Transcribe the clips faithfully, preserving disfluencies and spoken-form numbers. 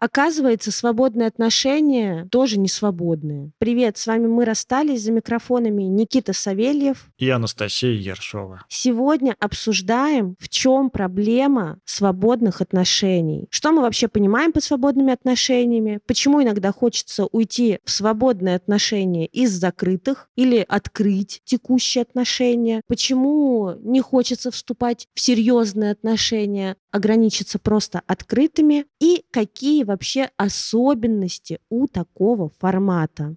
Оказывается, свободные отношения тоже не свободные. Привет, с вами мы расстались, за микрофонами Никита Савельев и Анастасия Ершова. Сегодня обсуждаем, в чем проблема свободных отношений. Что мы вообще понимаем под свободными отношениями? Почему иногда хочется уйти в свободные отношения из закрытых или открыть текущие отношения? Почему не хочется вступать в серьезные отношения, ограничиться просто открытыми? И какие вообще особенности у такого формата?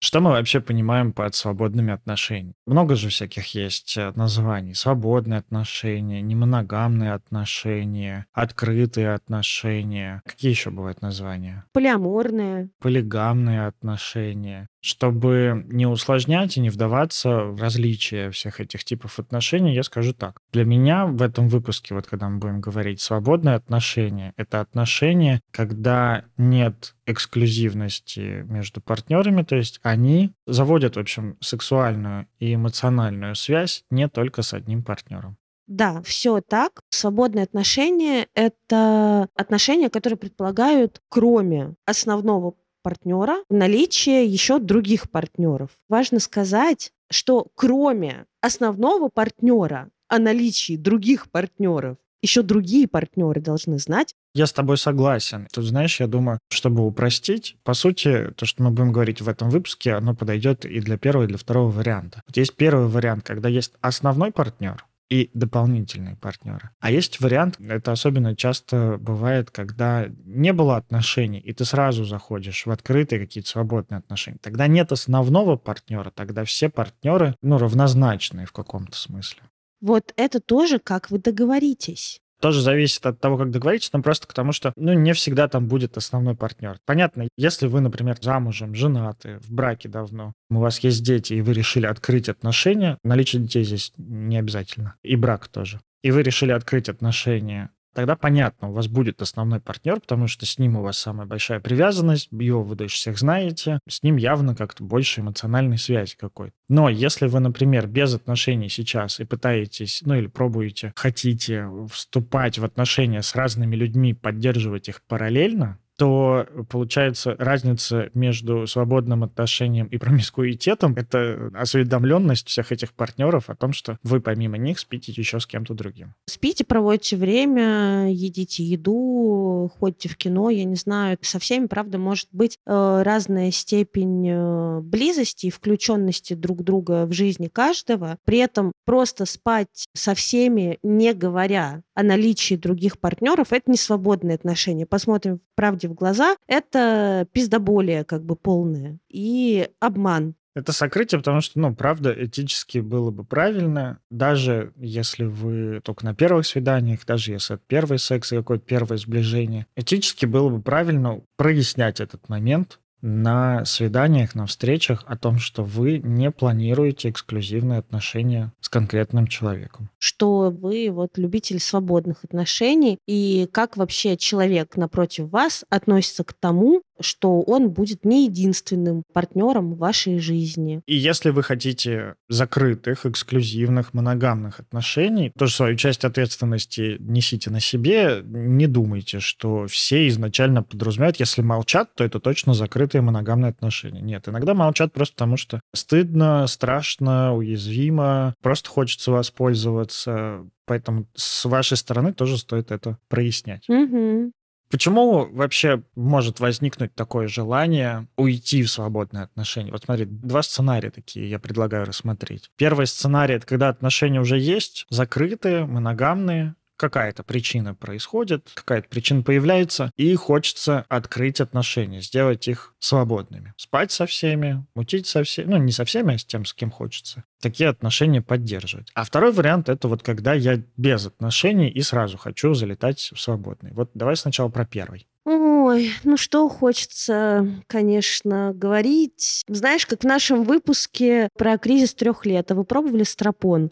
Что мы вообще понимаем под свободными отношениями? Много же всяких есть названий. Свободные отношения, немоногамные отношения, открытые отношения. Какие еще бывают названия? Полиаморные. Полигамные отношения. Чтобы не усложнять и не вдаваться в различия всех этих типов отношений, я скажу так. Для меня в этом выпуске, вот когда мы будем говорить «свободные отношения», это отношения, когда нет эксклюзивности между партнерами, то есть они заводят, в общем, сексуальную и эмоциональную связь не только с одним партнером. Да, все так. Свободные отношения — это отношения, которые предполагают, кроме основного партнера, партнера, наличие еще других партнеров. Важно сказать, что кроме основного партнера о наличии других партнеров, еще другие партнеры должны знать. Я с тобой согласен. Тут, знаешь, я думаю, чтобы упростить, по сути, то, что мы будем говорить в этом выпуске, оно подойдет и для первого, и для второго варианта. Вот есть первый вариант, когда есть основной партнер и дополнительные партнеры. А есть вариант, это особенно часто бывает, когда не было отношений, и ты сразу заходишь в открытые какие-то свободные отношения. Тогда нет основного партнера, тогда все партнеры, ну, равнозначные в каком-то смысле. Вот это тоже как вы договоритесь. Тоже зависит от того, как договоритесь, но просто потому, что ну, не всегда там будет основной партнер. Понятно, если вы, например, замужем, женаты, в браке давно, у вас есть дети, и вы решили открыть отношения, наличие детей здесь не обязательно, и брак тоже, и вы решили открыть отношения, тогда понятно, у вас будет основной партнер, потому что с ним у вас самая большая привязанность, его вы дольше всех знаете, с ним явно как-то больше эмоциональной связи какой-то. Но если вы, например, без отношений сейчас и пытаетесь, ну или пробуете, хотите вступать в отношения с разными людьми, поддерживать их параллельно, то, получается, разница между свободным отношением и промискуитетом — это осведомленность всех этих партнеров о том, что вы помимо них спите еще с кем-то другим. Спите, проводите время, едите еду, ходите в кино, я не знаю. Со всеми, правда, может быть разная степень близости и включенности друг друга в жизни каждого. При этом просто спать со всеми, не говоря о наличии других партнеров, это не свободные отношения. Посмотрим правде в глаза, это пиздоболие как бы полное и обман. Это сокрытие, потому что, ну, правда, этически было бы правильно, даже если вы только на первых свиданиях, даже если это первый секс и какое-то первое сближение, этически было бы правильно прояснять этот момент на свиданиях, на встречах о том, что вы не планируете эксклюзивные отношения с конкретным человеком. Что вы вот любитель свободных отношений, и как вообще человек напротив вас относится к тому, что он будет не единственным партнером в вашей жизни. И если вы хотите закрытых, эксклюзивных, моногамных отношений, то свою часть ответственности несите на себе, не думайте, что все изначально подразумевают, если молчат, то это точно закрытые моногамные отношения. Нет, иногда молчат просто потому, что стыдно, страшно, уязвимо, просто хочется воспользоваться, поэтому с вашей стороны тоже стоит это прояснять. Угу. Почему вообще может возникнуть такое желание уйти в свободные отношения? Вот смотри, два сценария такие я предлагаю рассмотреть. Первый сценарий — это когда отношения уже есть, закрытые, моногамные, какая-то причина происходит, какая-то причина появляется, и хочется открыть отношения, сделать их свободными. Спать со всеми, мутить со всеми, ну не со всеми, а с тем, с кем хочется. Такие отношения поддерживать. А второй вариант — это вот когда я без отношений и сразу хочу залетать в свободный. Вот давай сначала про первый. Ой, ну что хочется, конечно, говорить. Знаешь, как в нашем выпуске про кризис трех лет. А вы пробовали стропон?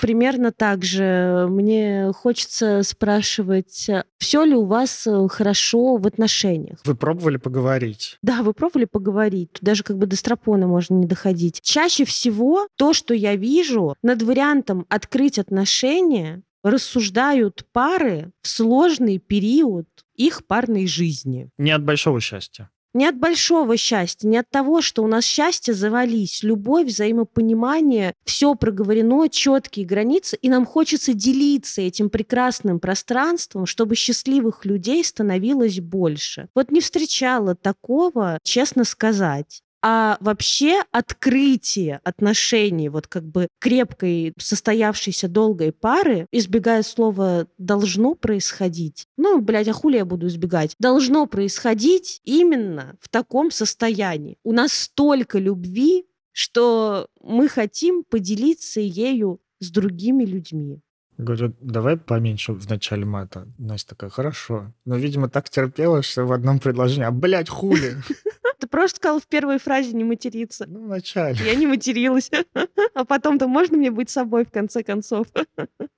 Примерно так же. Мне хочется спрашивать, все ли у вас хорошо в отношениях? Вы пробовали поговорить? Да, вы пробовали поговорить. Тут даже как бы до стропона можно не доходить. Чаще всего то, что я вижу, над вариантом открыть отношения рассуждают пары в сложный период их парной жизни. Не от большого счастья. Не от большого счастья, не от того, что у нас счастье завались, любовь, взаимопонимание, все проговорено, четкие границы, и нам хочется делиться этим прекрасным пространством, чтобы счастливых людей становилось больше. Вот не встречала такого, честно сказать. А вообще открытие отношений, вот как бы крепкой, состоявшейся долгой пары, избегая слова «должно происходить», ну, блядь, а хули я буду избегать, должно происходить именно в таком состоянии. У нас столько любви, что мы хотим поделиться ею с другими людьми. Говорю, давай поменьше в начале мата. Настя такая, хорошо. Но, видимо, так терпела, что в одном предложении, а, блядь, хули. Ты просто сказала в первой фразе не материться. Ну, вначале. Я не материлась. А потом-то можно мне быть собой, в конце концов?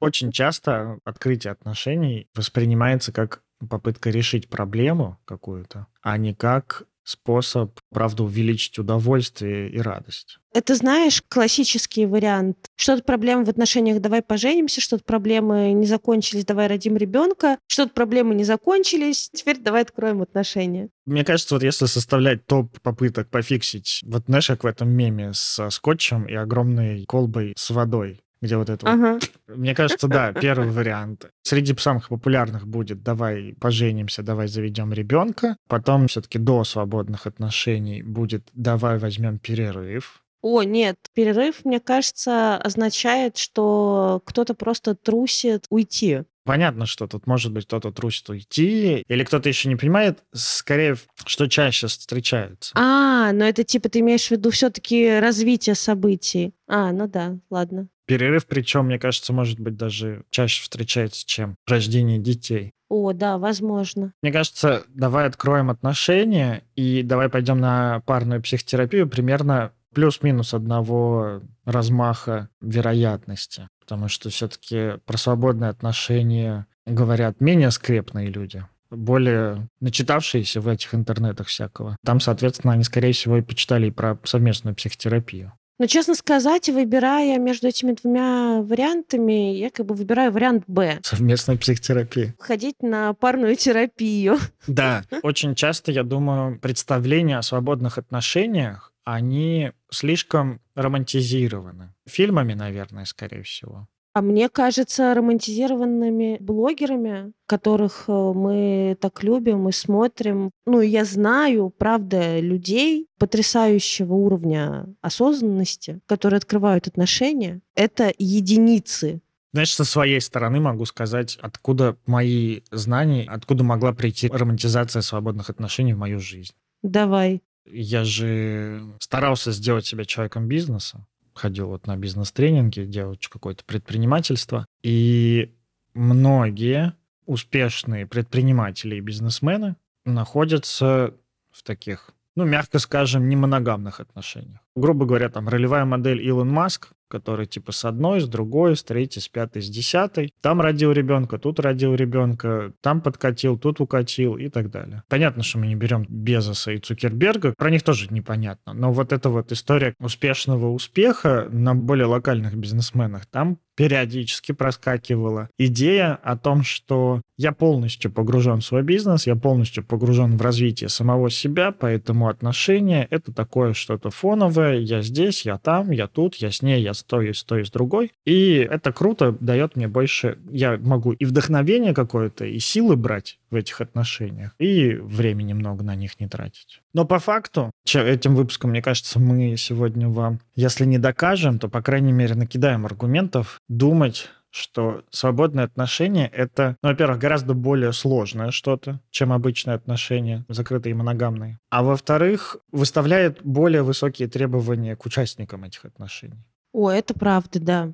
Очень часто открытие отношений воспринимается как попытка решить проблему какую-то, а не как способ, правда, увеличить удовольствие и радость. Это, знаешь, классический вариант. Что-то проблемы в отношениях, давай поженимся, что-то проблемы не закончились, давай родим ребенка, что-то проблемы не закончились, теперь давай откроем отношения. Мне кажется, вот если составлять топ попыток пофиксить, вот знаешь, как в этом меме со скотчем и огромной колбой с водой, где вот это ага. вот. Мне кажется, да, первый вариант. Среди самых популярных будет «давай поженимся, давай заведем ребенка». Потом все-таки до свободных отношений будет «давай возьмем перерыв». О, нет, перерыв, мне кажется, означает, что кто-то просто трусит уйти. Понятно, что тут может быть кто-то трусит уйти, или кто-то еще не понимает, скорее, что чаще встречаются. А, ну это типа ты имеешь в виду все-таки развитие событий. А, ну да, ладно. Перерыв, причем, мне кажется, может быть, даже чаще встречается, чем рождение детей. О, да, возможно. Мне кажется, давай откроем отношения и давай пойдем на парную психотерапию примерно плюс-минус одного размаха вероятности. Потому что все-таки про свободные отношения говорят менее скрепные люди, более начитавшиеся в этих интернетах всякого. Там, соответственно, они, скорее всего, и почитали про совместную психотерапию. Но, честно сказать, выбирая между этими двумя вариантами, я как бы выбираю вариант «Б». Совместная психотерапия. Ходить на парную терапию. Да. Очень часто, я думаю, представления о свободных отношениях, они слишком романтизированы. Фильмами, наверное, скорее всего. А мне кажется, романтизированными блогерами, которых мы так любим и смотрим. Ну, я знаю, правда, людей потрясающего уровня осознанности, которые открывают отношения. Это единицы. Знаешь, со своей стороны могу сказать, откуда мои знания, откуда могла прийти романтизация свободных отношений в мою жизнь. Давай. Я же старался сделать себя человеком бизнеса. Ходил вот на бизнес-тренинги, делал какое-то предпринимательство. И многие успешные предприниматели и бизнесмены находятся в таких, ну, мягко скажем, не моногамных отношениях. Грубо говоря, там ролевая модель Илон Маск, который типа с одной, с другой, с третьей, с пятой, с десятой. Там родил ребенка, тут родил ребенка, там подкатил, тут укатил и так далее. Понятно, что мы не берем Безоса и Цукерберга, про них тоже непонятно. Но вот эта вот история успешного успеха на более локальных бизнесменах, там периодически проскакивала идея о том, что я полностью погружен в свой бизнес, я полностью погружен в развитие самого себя, поэтому отношения — это такое что-то фоновое, я здесь, я там, я тут, я с ней, я с той, с той, с другой. И это круто, дает мне больше... Я могу и вдохновение какое-то, и силы брать в этих отношениях, и времени много на них не тратить. Но по факту, этим выпуском, мне кажется, мы сегодня вам, если не докажем, то, по крайней мере, накидаем аргументов думать, что свободные отношения — это, ну, во-первых, гораздо более сложное что-то, чем обычные отношения, закрытые и моногамные. А во-вторых, выставляет более высокие требования к участникам этих отношений. О, это правда, да.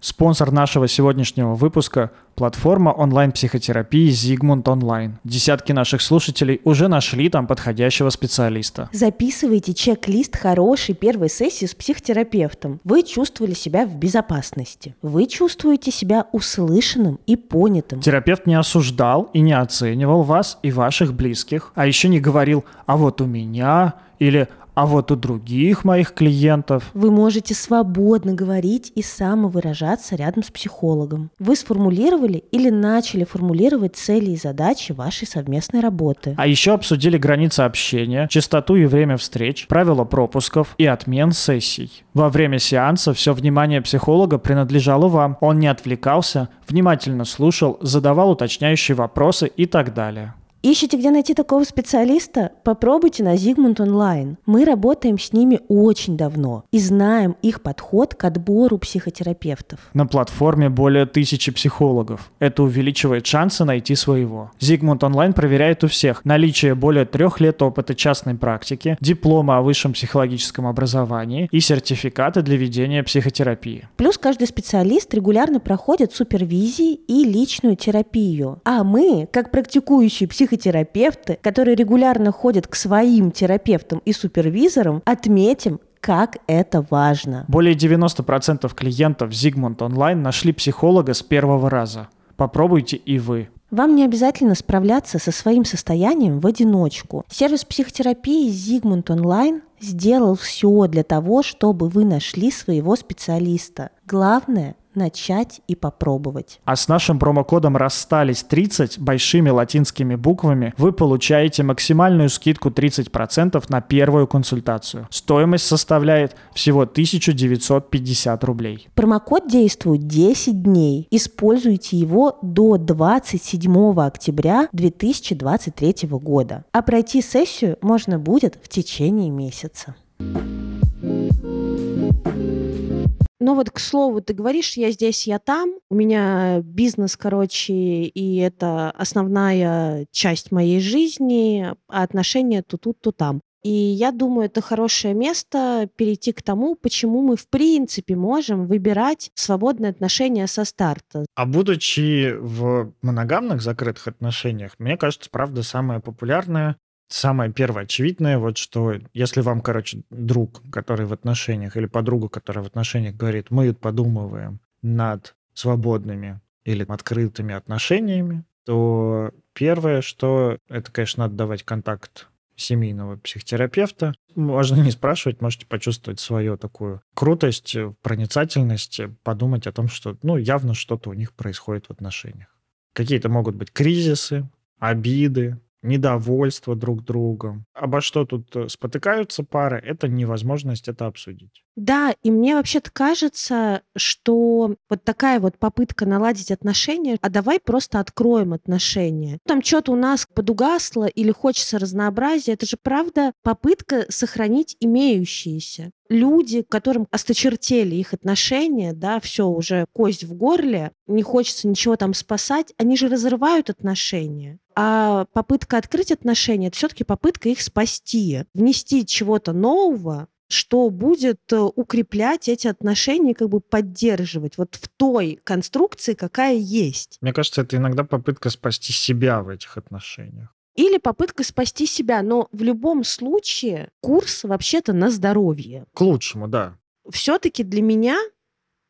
Спонсор нашего сегодняшнего выпуска – платформа онлайн-психотерапии Zigmund.Online. Десятки наших слушателей уже нашли там подходящего специалиста. Записывайте чек-лист хорошей первой сессии с психотерапевтом. Вы чувствовали себя в безопасности. Вы чувствуете себя услышанным и понятым. Терапевт не осуждал и не оценивал вас и ваших близких, а еще не говорил «а вот у меня» или «а вот у других моих клиентов». Вы можете свободно говорить и самовыражаться рядом с психологом. Вы сформулировали или начали формулировать цели и задачи вашей совместной работы. А еще обсудили границы общения, частоту и время встреч, правила пропусков и отмен сессий. Во время сеанса все внимание психолога принадлежало вам. Он не отвлекался, внимательно слушал, задавал уточняющие вопросы и так далее. Ищете, где найти такого специалиста? Попробуйте на Zigmund.Online. Мы работаем с ними очень давно и знаем их подход к отбору психотерапевтов. На платформе более тысячи психологов. Это увеличивает шансы найти своего. Zigmund.Online проверяет у всех наличие более трех лет опыта частной практики, диплома о высшем психологическом образовании и сертификата для ведения психотерапии. Плюс каждый специалист регулярно проходит супервизии и личную терапию. А мы, как практикующие психотерапевты, Психотерапевты, которые регулярно ходят к своим терапевтам и супервизорам, отметим, как это важно. Более девяносто процентов клиентов Zigmund.Online нашли психолога с первого раза. Попробуйте и вы. Вам не обязательно справляться со своим состоянием в одиночку. Сервис психотерапии Zigmund.Online сделал все для того, чтобы вы нашли своего специалиста. Главное – начать и попробовать. А с нашим промокодом расстались тридцать большими латинскими буквами вы получаете максимальную скидку тридцать процентов на первую консультацию. Стоимость составляет всего тысяча девятьсот пятьдесят рублей. Промокод действует десять дней. Используйте его до двадцать седьмого октября две тысячи двадцать третьего года. А пройти сессию можно будет в течение месяца. Ну вот, к слову, ты говоришь, я здесь, я там. У меня бизнес, короче, и это основная часть моей жизни, а отношения то тут, то там. И я думаю, это хорошее место перейти к тому, почему мы в принципе можем выбирать свободные отношения со старта. А будучи в моногамных закрытых отношениях, мне кажется, правда, самое популярное, самое первое очевидное, вот что, если вам, короче, друг, который в отношениях, или подруга, которая в отношениях, говорит, мы подумываем над свободными или открытыми отношениями, то первое, что это, конечно, надо давать контакт семейного психотерапевта. Можно не спрашивать, можете почувствовать свою такую крутость, проницательность, подумать о том, что, ну, явно что-то у них происходит в отношениях. Какие-то могут быть кризисы, обиды, недовольство друг другом. Обо что тут спотыкаются пары, это невозможность это обсудить. Да, и мне вообще-то кажется, что вот такая вот попытка наладить отношения, а давай просто откроем отношения. Там что-то у нас подугасло или хочется разнообразия, это же правда попытка сохранить имеющиеся. Люди, которым осточертели их отношения, да, все уже кость в горле, не хочется ничего там спасать, они же разрывают отношения. А попытка открыть отношения — это все-таки попытка их спасти, внести чего-то нового, что будет укреплять эти отношения, как бы поддерживать вот в той конструкции, какая есть. Мне кажется, это иногда попытка спасти себя в этих отношениях. Или попытка спасти себя, но в любом случае курс вообще-то на здоровье. К лучшему, да. Все-таки для меня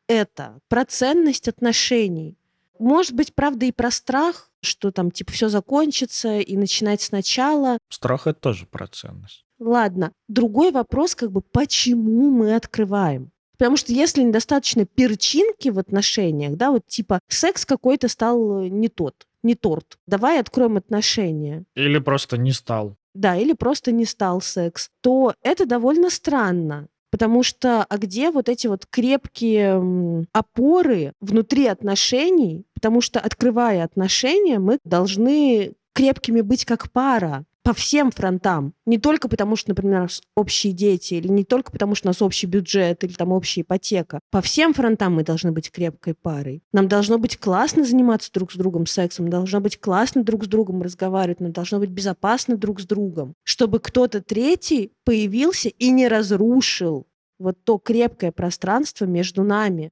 это про ценность отношений. Может быть, правда, и про страх, что там типа все закончится и начинать сначала. Страх — это тоже про ценность. Ладно. Другой вопрос, как бы, почему мы открываем? Потому что если недостаточно перчинки в отношениях, да, вот типа секс какой-то стал не тот, не торт. Давай откроем отношения. Или просто не стал. Да, или просто не стал секс. То это довольно странно. Потому что а где вот эти вот крепкие опоры внутри отношений? Потому что, открывая отношения, мы должны крепкими быть как пара. По всем фронтам. Не только потому, что, например, у нас общие дети, или не только потому, что у нас общий бюджет, или там общая ипотека. По всем фронтам мы должны быть крепкой парой. Нам должно быть классно заниматься друг с другом сексом, должно быть классно друг с другом разговаривать, нам должно быть безопасно друг с другом, чтобы кто-то третий появился и не разрушил вот то крепкое пространство между нами.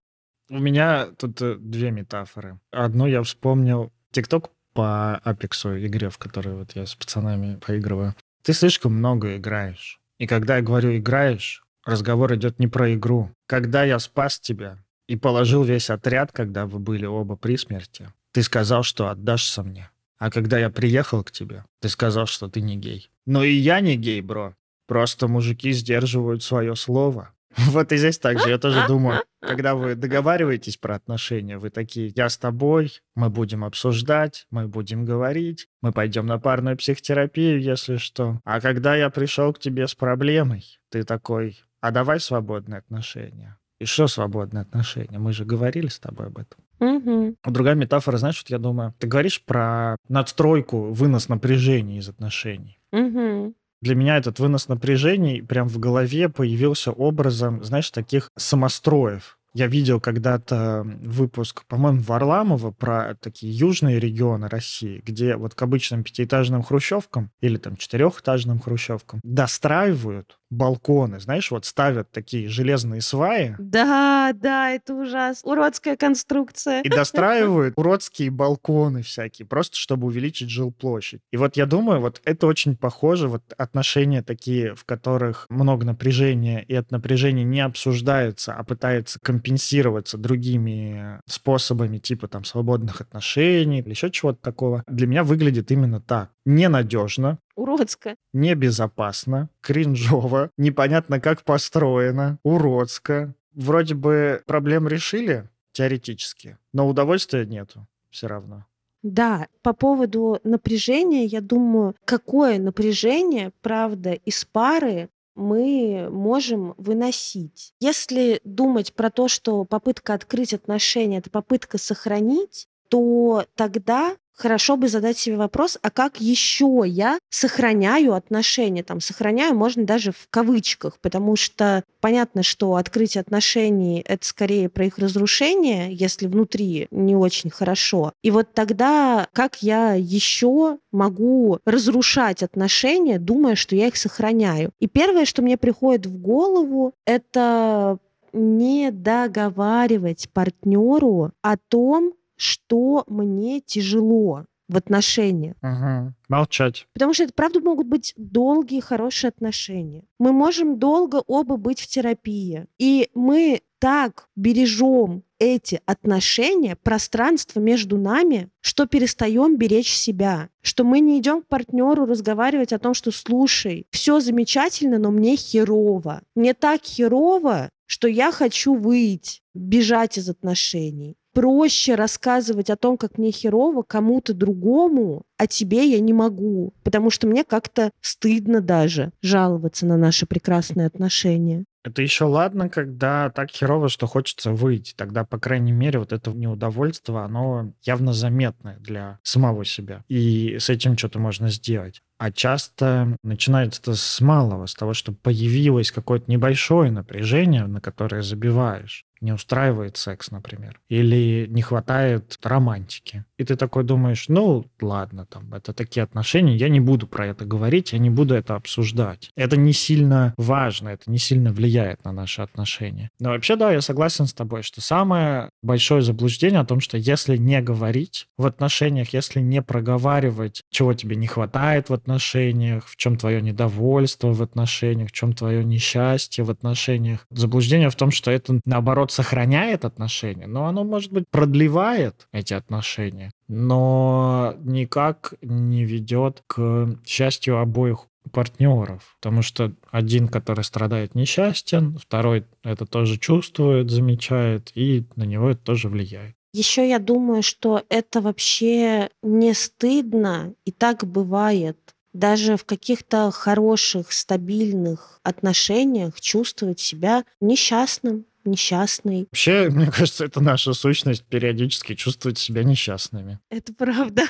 У меня тут две метафоры. Одну я вспомнил. ТикТок по Апексу, игре, в которой вот я с пацанами поигрываю. Ты слишком много играешь. И когда я говорю «играешь», разговор идет не про игру. Когда я спас тебя и положил весь отряд, когда вы были оба при смерти, ты сказал, что отдашься мне. А когда я приехал к тебе, ты сказал, что ты не гей. Но и я не гей, бро. Просто мужики сдерживают свое слово. Вот и здесь так же. Я тоже думаю, когда вы договариваетесь про отношения, вы такие: я с тобой, мы будем обсуждать, мы будем говорить, мы пойдем на парную психотерапию, если что. А когда я пришел к тебе с проблемой, ты такой: а давай свободные отношения. И что свободные отношения? Мы же говорили с тобой об этом. Угу. Другая метафора, знаешь, вот я думаю, ты говоришь про надстройку, вынос напряжения из отношений. Угу. Для меня этот вынос напряжений прям в голове появился образом, знаешь, таких самостроев. Я видел когда-то выпуск, по-моему, Варламова про такие южные регионы России, где вот к обычным пятиэтажным хрущевкам или там четырехэтажным хрущевкам достраивают балконы, знаешь, вот ставят такие железные сваи. Да, да, это ужасно. Уродская конструкция. И достраивают уродские балконы всякие, просто чтобы увеличить жилплощадь. И вот я думаю, вот это очень похоже, вот отношения такие, в которых много напряжения, и от напряжения не обсуждается, а пытается компенсироваться другими способами, типа там свободных отношений или еще чего-то такого. Для меня выглядит именно так. Ненадежно. Уродско. Небезопасно, кринжово, непонятно как построено, уродско. Вроде бы проблем решили теоретически, но удовольствия нету все равно. Да, по поводу напряжения, я думаю, какое напряжение, правда, из пары мы можем выносить. Если думать про то, что попытка открыть отношения — это попытка сохранить, то тогда хорошо бы задать себе вопрос, а как еще я сохраняю отношения? Там сохраняю можно даже в кавычках, потому что понятно, что открытие отношений — это скорее про их разрушение, если внутри не очень хорошо. И вот тогда как я еще могу разрушать отношения, думая, что я их сохраняю? И первое, что мне приходит в голову, это не договаривать партнеру о том, что мне тяжело в отношениях. Ага. Молчать. Потому что это, правда, могут быть долгие, хорошие отношения. Мы можем долго оба быть в терапии. И мы так бережем эти отношения, пространство между нами, что перестаем беречь себя, что мы не идем к партнеру разговаривать о том, что слушай, все замечательно, но мне херово. Мне так херово, что я хочу выйти, бежать из отношений. Проще рассказывать о том, как мне херово, кому-то другому, а тебе я не могу, потому что мне как-то стыдно даже жаловаться на наши прекрасные отношения. Это еще ладно, когда так херово, что хочется выйти. Тогда, по крайней мере, вот это неудовольство, оно явно заметное для самого себя. И с этим что-то можно сделать. А часто начинается с малого, с того, что появилось какое-то небольшое напряжение, на которое забиваешь. Не устраивает секс, например, или не хватает романтики. И ты такой думаешь, ну ладно, там это такие отношения, я не буду про это говорить, я не буду это обсуждать. Это не сильно важно, это не сильно влияет на наши отношения. Но вообще, да, я согласен с тобой, что самое большое заблуждение о том, что если не говорить в отношениях, если не проговаривать, чего тебе не хватает в отношениях, в чем твое недовольство в отношениях, в чем твое несчастье в отношениях. Заблуждение в том, что это, наоборот, сохраняет отношения, но оно, может быть, продлевает эти отношения, но никак не ведет к счастью обоих партнеров, потому что один, который страдает, несчастен, второй это тоже чувствует, замечает, и на него это тоже влияет. Еще я думаю, что это вообще не стыдно, и так бывает. Даже в каких-то хороших, стабильных отношениях чувствовать себя несчастным, несчастный. Вообще, мне кажется, это наша сущность — периодически чувствовать себя несчастными. Это правда.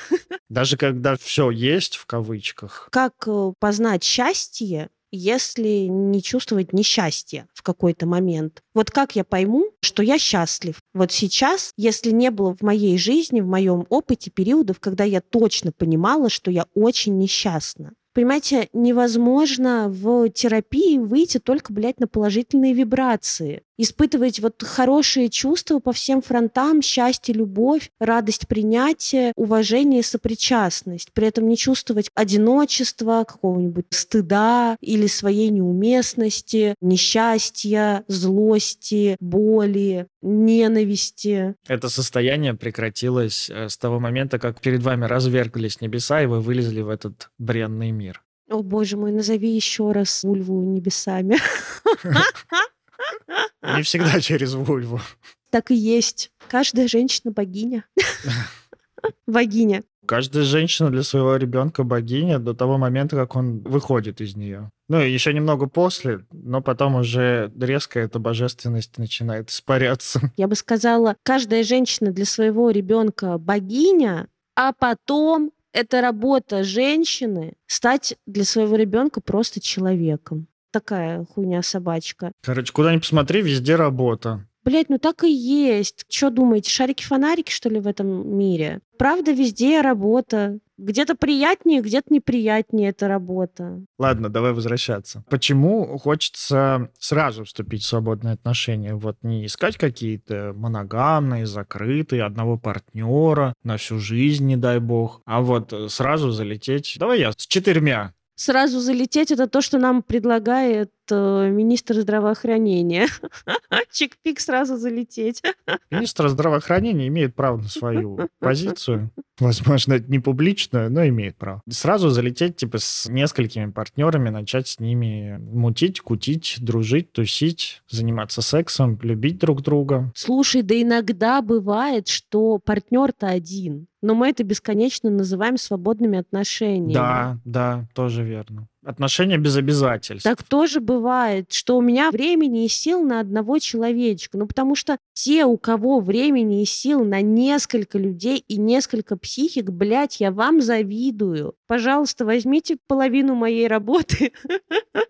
Даже когда все есть, в кавычках. Как познать счастье, если не чувствовать несчастья в какой-то момент? Вот как я пойму, что я счастлив? Вот сейчас, если не было в моей жизни, в моем опыте периодов, когда я точно понимала, что я очень несчастна. Понимаете, невозможно в терапии выйти только, блядь, на положительные вибрации. испытывать вот хорошие чувства по всем фронтам, счастье, любовь, радость принятия, уважение, сопричастность. При этом не чувствовать одиночества, какого-нибудь стыда или своей неуместности, несчастья, злости, боли, ненависти. Это состояние прекратилось с того момента, как перед вами разверглись небеса, и вы вылезли в этот бренный мир. О, боже мой, назови еще раз вульву небесами. Не всегда через вульву. Так и есть. Каждая женщина богиня. Богиня. Каждая женщина для своего ребенка богиня до того момента, как он выходит из нее. Ну, и еще немного после, но потом уже резко эта божественность начинает испаряться. Я бы сказала, каждая женщина для своего ребенка богиня, а потом это работа женщины стать для своего ребенка просто человеком. Такая хуйня-собачка. Короче, куда ни посмотри, везде работа. Блять, ну так и есть. Что думаете, шарики-фонарики, что ли, в этом мире? Правда, везде работа. Где-то приятнее, где-то неприятнее эта работа. Ладно, давай возвращаться. Почему хочется сразу вступить в свободные отношения? Вот не искать какие-то моногамные, закрытые, одного партнера на всю жизнь, не дай бог, а вот сразу залететь. Давай я с четырьмя. Сразу залететь — это то, что нам предлагает э, министр здравоохранения. Чик-пик, сразу залететь. Министр здравоохранения имеет право на свою позицию. Возможно, это не публично, но имеет право. Сразу залететь, типа, с несколькими партнерами, начать с ними мутить, кутить, дружить, тусить, заниматься сексом, любить друг друга. Слушай, да иногда бывает, что партнер-то один. Но мы это бесконечно называем свободными отношениями. Да, да, тоже верно. Отношения без обязательств. Так тоже бывает, что у меня времени и сил на одного человечка. Ну, потому что те, у кого времени и сил на несколько людей и несколько психик, блядь, я вам завидую. Пожалуйста, возьмите половину моей работы.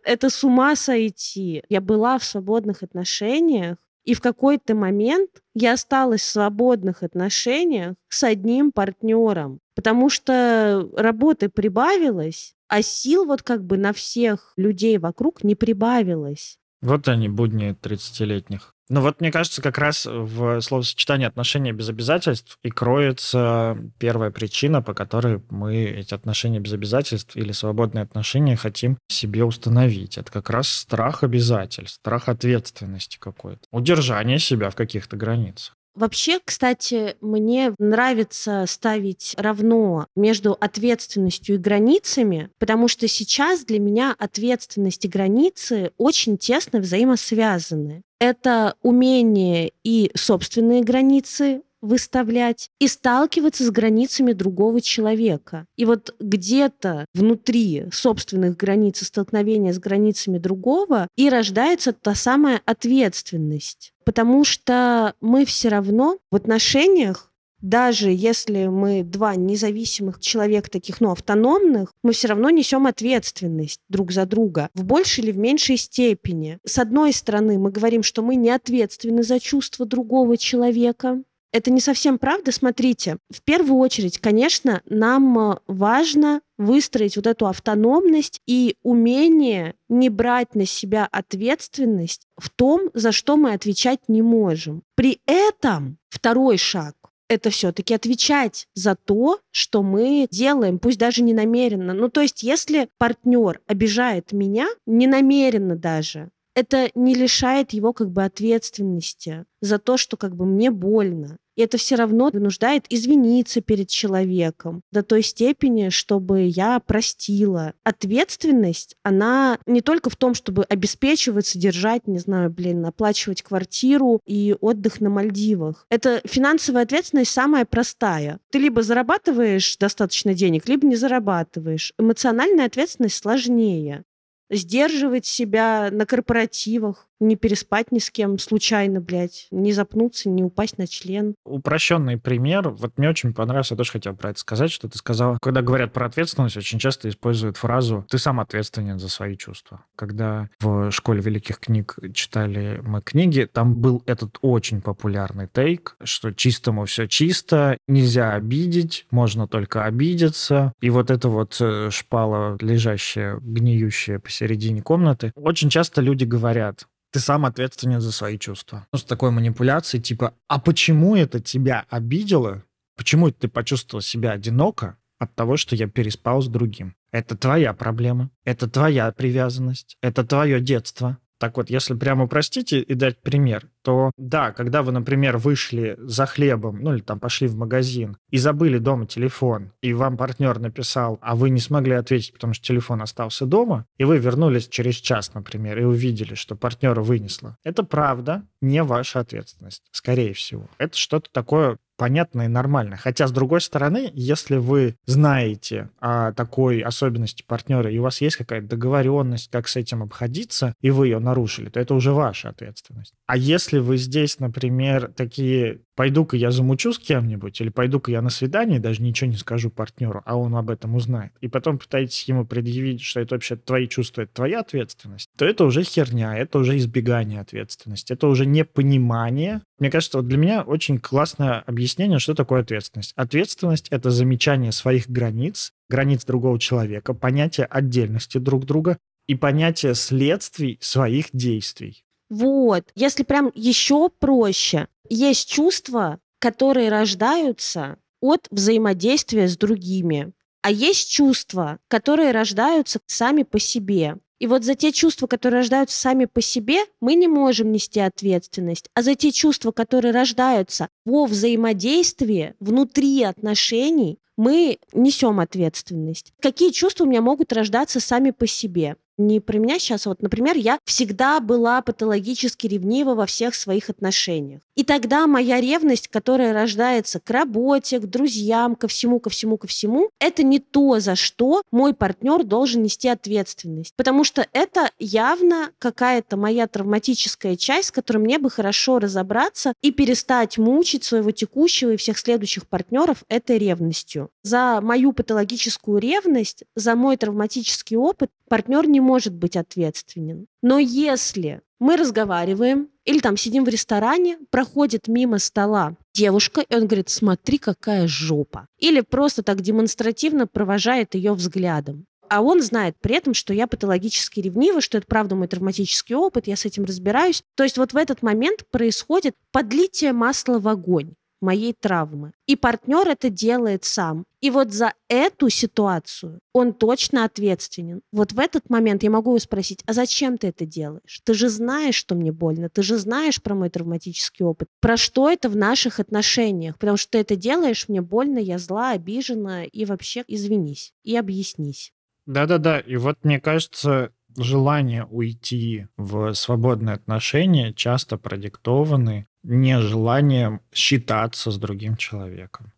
Это с ума сойти. Я была в свободных отношениях, и в какой-то момент я осталась в свободных отношениях с одним партнером, потому что работы прибавилось, а сил вот как бы на всех людей вокруг не прибавилось. Вот они, будни тридцатилетних. Ну вот, мне кажется, как раз в словосочетании «отношения без обязательств» и кроется первая причина, по которой мы эти отношения без обязательств или свободные отношения хотим себе установить. Это как раз страх обязательств, страх ответственности какой-то, удержание себя в каких-то границах. Вообще, кстати, мне нравится ставить равно между ответственностью и границами, потому что сейчас для меня ответственность и границы очень тесно взаимосвязаны. Это умение и собственные границы выставлять, и сталкиваться с границами другого человека. И вот где-то внутри собственных границ и столкновения с границами другого и рождается та самая ответственность. Потому что мы все равно в отношениях, даже если мы два независимых человека таких, ну, автономных, мы все равно несем ответственность друг за друга в большей или в меньшей степени. С одной стороны, мы говорим, что мы не ответственны за чувства другого человека. Это не совсем правда. Смотрите, в первую очередь, конечно, нам важно выстроить вот эту автономность и умение не брать на себя ответственность в том, за что мы отвечать не можем. При этом второй шаг — это все-таки отвечать за то, что мы делаем, пусть даже не намеренно. Ну, то есть, если партнер обижает меня, не намеренно даже, это не лишает его как бы ответственности за то, что как бы мне больно. И это все равно вынуждает извиниться перед человеком до той степени, чтобы я простила. Ответственность, она не только в том, чтобы обеспечивать, содержать, не знаю, блин, оплачивать квартиру и отдых на Мальдивах. Это финансовая ответственность самая простая. Ты либо зарабатываешь достаточно денег, либо не зарабатываешь. Эмоциональная ответственность сложнее. Сдерживать себя на корпоративах, не переспать ни с кем случайно, блядь, не запнуться, не упасть на член. Упрощенный пример. Вот мне очень понравился, я тоже хотел про это сказать, что ты сказала. Когда говорят про ответственность, очень часто используют фразу «ты сам ответственен за свои чувства». Когда в «Школе великих книг» читали мы книги, там был этот очень популярный тейк, что чистому все чисто, нельзя обидеть, можно только обидеться. И вот эта вот шпала, лежащая, гниющая посередине комнаты, очень часто люди говорят: ты ты сам ответственен за свои чувства. Ну, с такой манипуляцией, типа, а почему это тебя обидело? Почему ты почувствовал себя одиноко от того, что я переспал с другим? Это твоя проблема, это твоя привязанность, это твое детство. Так вот, если прямо упростить и дать пример, то да, когда вы, например, вышли за хлебом, ну или там пошли в магазин и забыли дома телефон, и вам партнер написал, а вы не смогли ответить, потому что телефон остался дома, и вы вернулись через час, например, и увидели, что партнера вынесло. Это правда не ваша ответственность, скорее всего. Это что-то такое понятно и нормально. Хотя, с другой стороны, если вы знаете о такой особенности партнера, и у вас есть какая-то договоренность, как с этим обходиться, и вы ее нарушили, то это уже ваша ответственность. А если вы здесь, например, такие «пойду-ка я замучу с кем-нибудь» или «пойду-ка я на свидание, даже ничего не скажу партнеру, а он об этом узнает», и потом пытаетесь ему предъявить, что это вообще твои чувства, это твоя ответственность, то это уже херня, это уже избегание ответственности, это уже непонимание. Мне кажется, вот для меня очень классное объяснение, что такое ответственность. Ответственность — это замечание своих границ, границ другого человека, понятие отдельности друг друга и понятие следствий своих действий. Вот. Если прям еще проще, есть чувства, которые рождаются от взаимодействия с другими, а есть чувства, которые рождаются сами по себе. И вот за те чувства, которые рождаются сами по себе, мы не можем нести ответственность. А за те чувства, которые рождаются во взаимодействии, внутри отношений, мы несем ответственность. Какие чувства у меня могут рождаться сами по себе? Не про меня сейчас, а вот, например, я всегда была патологически ревнива во всех своих отношениях. И тогда моя ревность, которая рождается к работе, к друзьям, ко всему, ко всему, ко всему, это не то, за что мой партнер должен нести ответственность. Потому что это явно какая-то моя травматическая часть, с которой мне бы хорошо разобраться и перестать мучить своего текущего и всех следующих партнеров этой ревностью. За мою патологическую ревность, за мой травматический опыт партнер не может быть ответственен. Но если мы разговариваем или там сидим в ресторане, проходит мимо стола девушка, и он говорит: смотри, какая жопа. Или просто так демонстративно провожает ее взглядом. А он знает при этом, что я патологически ревнива, что это правда мой травматический опыт, я с этим разбираюсь. То есть вот в этот момент происходит подлитие масла в огонь моей травмы. И партнер это делает сам. И вот за эту ситуацию он точно ответственен. Вот в этот момент я могу его спросить: а зачем ты это делаешь? Ты же знаешь, что мне больно, ты же знаешь про мой травматический опыт, про что это в наших отношениях, потому что ты это делаешь, мне больно, я зла, обижена, и вообще извинись, и объяснись. Да-да-да, и вот мне кажется, желание уйти в свободные отношения часто продиктованы нежеланием считаться с другим человеком.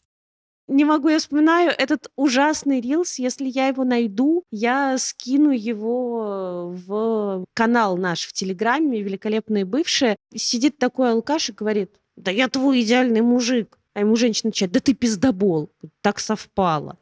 Не могу, я вспоминаю этот ужасный рилс. Если я его найду, я скину его в канал наш в Телеграме «Великолепные бывшие». Сидит такой алкаш и говорит: да я твой идеальный мужик. А ему женщина начинает: да ты пиздобол. Так совпало.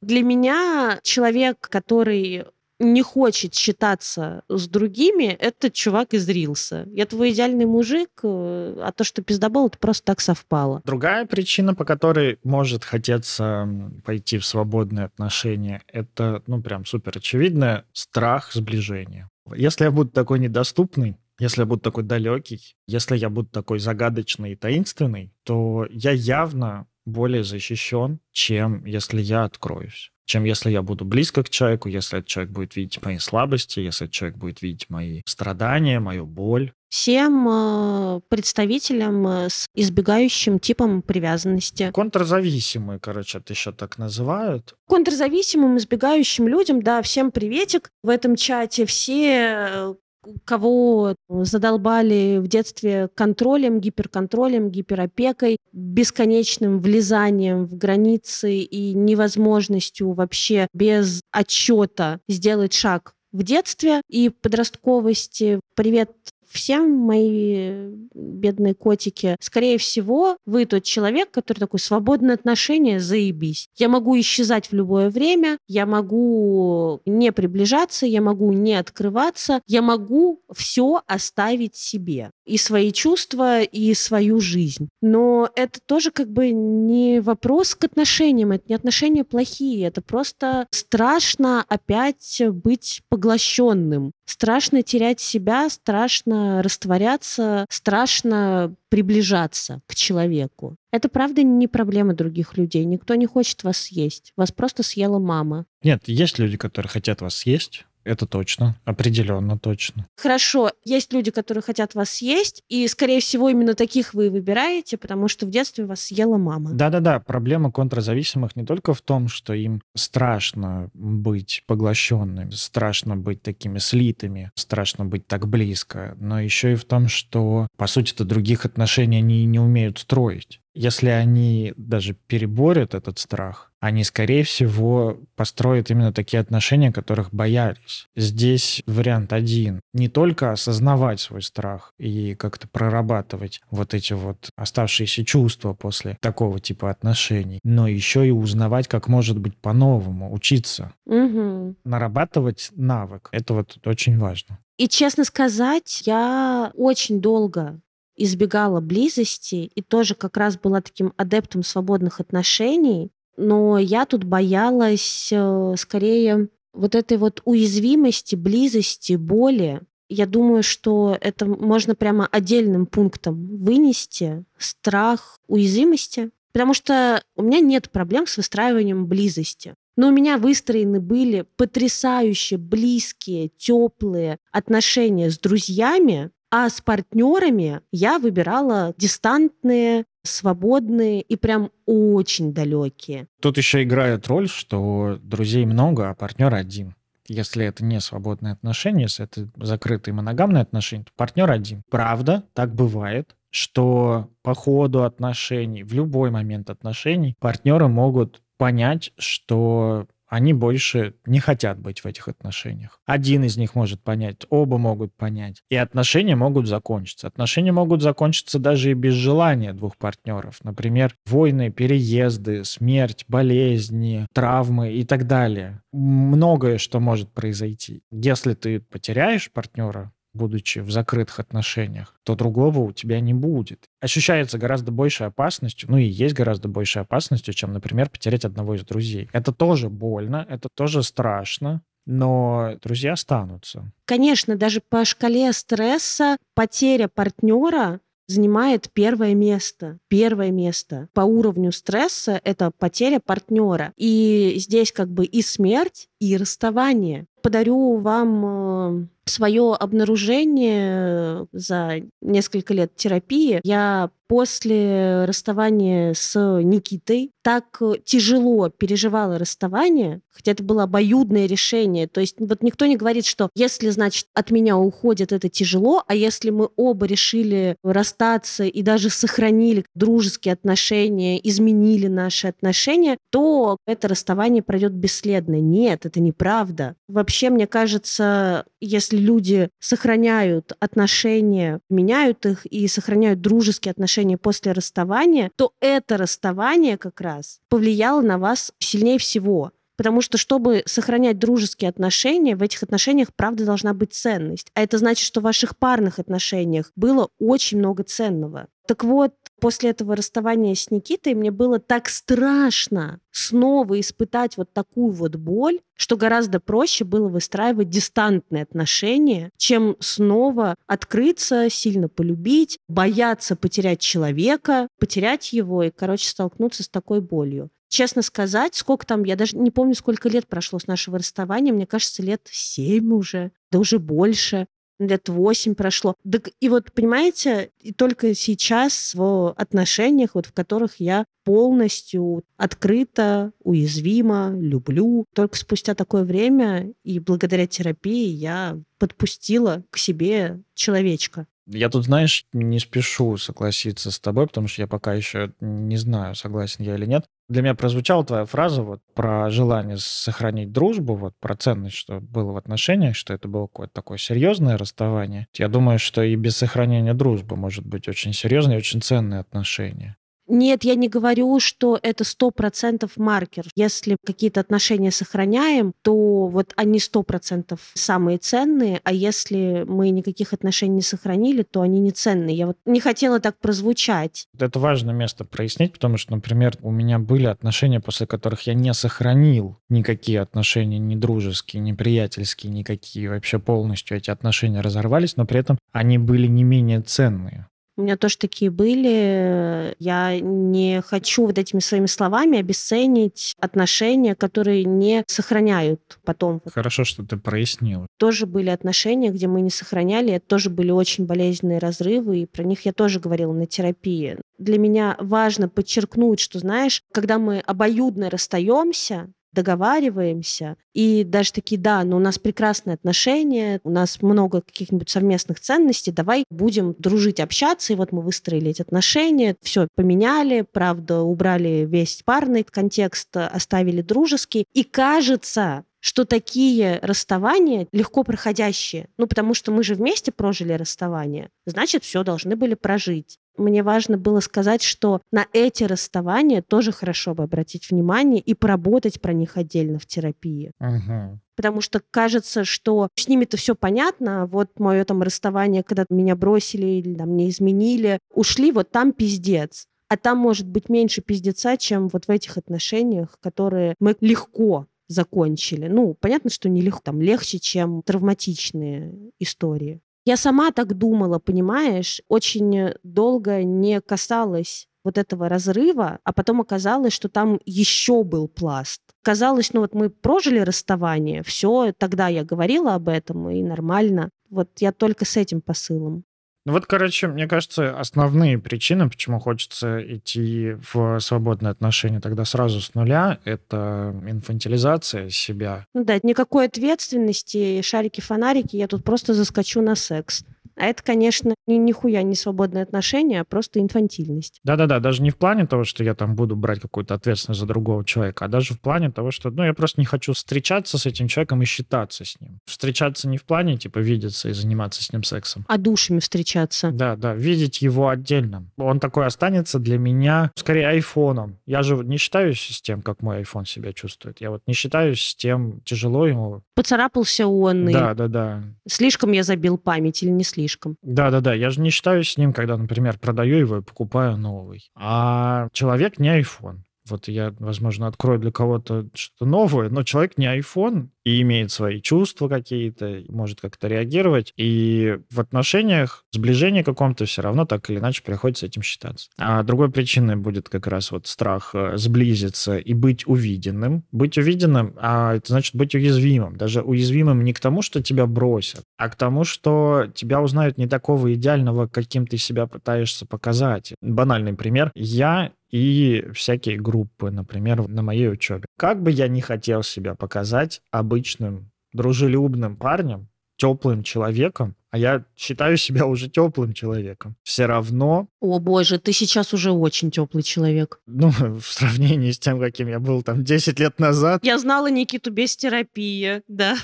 Для меня человек, который не хочет считаться с другими, это чувак из рилса. Я твой идеальный мужик, а то, что пиздобол, это просто так совпало. Другая причина, по которой может хотеться пойти в свободные отношения, это, ну, прям супер очевидно, страх сближения. Если я буду такой недоступный, если я буду такой далекий, если я буду такой загадочный и таинственный, то я явно более защищен, чем если я откроюсь, чем если я буду близко к человеку, если этот человек будет видеть мои слабости, если этот человек будет видеть мои страдания, мою боль. Всем представителям с избегающим типом привязанности. Контрзависимые, короче, это еще так называют. Контрзависимым, избегающим людям, да, всем приветик. В этом чате все, кого задолбали в детстве контролем, гиперконтролем, гиперопекой, бесконечным влезанием в границы и невозможностью вообще без отчета сделать шаг в детстве и подростковости. Привет всем, мои бедные котики. Скорее всего, вы тот человек, который такой: свободные отношения, заебись. Я могу исчезать в любое время, я могу не приближаться, я могу не открываться, я могу все оставить себе. И свои чувства, и свою жизнь. Но это тоже как бы не вопрос к отношениям, это не отношения плохие, это просто страшно опять быть поглощенным. Страшно терять себя, страшно растворяться, страшно приближаться к человеку. Это, правда, не проблема других людей. Никто не хочет вас съесть. Вас просто съела мама. Нет, есть люди, которые хотят вас съесть. Это точно, определенно точно. Хорошо, есть люди, которые хотят вас съесть, и, скорее всего, именно таких вы и выбираете, потому что в детстве вас съела мама. Да-да-да, проблема контрзависимых не только в том, что им страшно быть поглощенными, страшно быть такими слитыми, страшно быть так близко, но еще и в том, что, по сути-то, других отношений они не умеют строить. Если они даже переборют этот страх, они, скорее всего, построят именно такие отношения, которых боялись. Здесь вариант один. Не только осознавать свой страх и как-то прорабатывать вот эти вот оставшиеся чувства после такого типа отношений, но еще и узнавать, как может быть по-новому, учиться. Угу. Нарабатывать навык. Это вот очень важно. И, честно сказать, я очень долго избегала близости и тоже как раз была таким адептом свободных отношений, но я тут боялась скорее вот этой вот уязвимости, близости, боли. Я думаю, что это можно прямо отдельным пунктом вынести, страх уязвимости, потому что у меня нет проблем с выстраиванием близости. Но у меня выстроены были потрясающе близкие, теплые отношения с друзьями, а с партнерами я выбирала дистантные, свободные и прям очень далекие. Тут еще играет роль, что друзей много, а партнер один. Если это не свободные отношения, если это закрытые моногамные отношения, то партнер один. Правда, так бывает, что по ходу отношений, в любой момент отношений, партнеры могут понять, что они больше не хотят быть в этих отношениях. Один из них может понять, оба могут понять. И отношения могут закончиться. Отношения могут закончиться даже и без желания двух партнеров. Например, войны, переезды, смерть, болезни, травмы и так далее. Многое, что может произойти. Если ты потеряешь партнера, будучи в закрытых отношениях, то другого у тебя не будет. Ощущается гораздо большей опасностью, ну и есть гораздо большей опасностью, чем, например, потерять одного из друзей. Это тоже больно, это тоже страшно, но друзья останутся. Конечно, даже по шкале стресса потеря партнера занимает первое место. Первое место по уровню стресса — это потеря партнера. И здесь как бы и смерть, и расставание. Подарю вам свое обнаружение за несколько лет терапии. Я после расставания с Никитой так тяжело переживала расставание, хотя это было обоюдное решение. То есть вот никто не говорит, что если, значит, от меня уходит, это тяжело, а если мы оба решили расстаться и даже сохранили дружеские отношения, изменили наши отношения, то это расставание пройдет бесследно. Нет, это неправда. Вообще, мне кажется, если люди сохраняют отношения, меняют их и сохраняют дружеские отношения после расставания, то это расставание как раз повлияло на вас сильнее всего. Потому что, чтобы сохранять дружеские отношения, в этих отношениях, правда, должна быть ценность. А это значит, что в ваших парных отношениях было очень много ценного. Так вот, после этого расставания с Никитой мне было так страшно снова испытать вот такую вот боль, что гораздо проще было выстраивать дистантные отношения, чем снова открыться, сильно полюбить, бояться потерять человека, потерять его и, короче, столкнуться с такой болью. Честно сказать, сколько там, я даже не помню, сколько лет прошло с нашего расставания, мне кажется, лет семь уже, да уже больше. Лет восемь прошло. Так, и вот, понимаете, и только сейчас в отношениях, вот, в которых я полностью открыта, уязвима, люблю, только спустя такое время и благодаря терапии я подпустила к себе человечка. Я тут, знаешь, не спешу согласиться с тобой, потому что я пока еще не знаю, согласен я или нет. Для меня прозвучала твоя фраза вот про желание сохранить дружбу, вот про ценность, что было в отношениях, что это было какое-то такое серьезное расставание. Я думаю, что и без сохранения дружбы может быть очень серьезное и очень ценное отношение. Нет, я не говорю, что это сто процентов маркер. Если какие-то отношения сохраняем, то вот они сто процентов самые ценные, а если мы никаких отношений не сохранили, то они не ценные. Я вот не хотела так прозвучать. Это важное место прояснить, потому что, например, у меня были отношения, после которых я не сохранил никакие отношения, ни дружеские, ни приятельские, никакие. Вообще полностью эти отношения разорвались, но при этом они были не менее ценные. У меня тоже такие были. Я не хочу вот этими своими словами обесценить отношения, которые не сохраняют потом. Хорошо, что ты прояснила. Тоже были отношения, где мы не сохраняли. Это тоже были очень болезненные разрывы, и про них я тоже говорила на терапии. Для меня важно подчеркнуть, что, знаешь, когда мы обоюдно расстаемся, договариваемся, и даже такие, да, но у нас прекрасные отношения, у нас много каких-нибудь совместных ценностей, давай будем дружить, общаться, и вот мы выстроили эти отношения, все поменяли, правда, убрали весь парный контекст, оставили дружеский, и кажется, что такие расставания легко проходящие, ну, потому что мы же вместе прожили расставание, значит, все должны были прожить. Мне важно было сказать, что на эти расставания тоже хорошо бы обратить внимание и поработать про них отдельно в терапии. Ага. Потому что кажется, что с ними-то все понятно. Вот мое там расставание, когда меня бросили или там, мне изменили, ушли, вот там пиздец. А там может быть меньше пиздеца, чем вот в этих отношениях, которые мы легко закончили. Ну, понятно, что не легко, там легче, чем травматичные истории. Я сама так думала, понимаешь, очень долго не касалась вот этого разрыва, а потом оказалось, что там еще был пласт. Казалось, ну вот мы прожили расставание, все, тогда я говорила об этом, и нормально. Вот я только с этим посылом. Ну вот, короче, мне кажется, основные причины, почему хочется идти в свободные отношения тогда сразу с нуля, это инфантилизация себя. Ну да, никакой ответственности, шарики-фонарики, я тут просто заскочу на секс. А это, конечно, ни, нихуя не свободные отношения, а просто инфантильность. Да-да-да, даже не в плане того, что я там буду брать какую-то ответственность за другого человека, а даже в плане того, что, ну, я просто не хочу встречаться с этим человеком и считаться с ним. Встречаться не в плане, типа, видеться и заниматься с ним сексом. А душами встречаться. Да-да, видеть его отдельно. Он такой останется для меня, скорее, айфоном. Я же не считаюсь с тем, как мой айфон себя чувствует. Я вот не считаюсь с тем, тяжело ему. Поцарапался он. Да-да-да. И... Слишком я забил память или не слишком? Слишком. Да-да-да, я же не считаю с ним, когда, например, продаю его и покупаю новый. А человек не айфон. Вот я, возможно, открою для кого-то что-то новое, но человек не айфон и имеет свои чувства какие-то, может как-то реагировать. И в отношениях, сближении каком-то все равно так или иначе приходится этим считаться. А другой причиной будет как раз вот страх сблизиться и быть увиденным. Быть увиденным, а это значит быть уязвимым. Даже уязвимым не к тому, что тебя бросят, а к тому, что тебя узнают не такого идеального, каким ты себя пытаешься показать. Банальный пример. Я... и всякие группы, например, на моей учебе. Как бы я не хотел себя показать обычным, дружелюбным парнем, теплым человеком, а я считаю себя уже теплым человеком, все равно... О боже, ты сейчас уже очень теплый человек. Ну, в сравнении с тем, каким я был там десять лет назад. Я знала Никиту без терапии, да.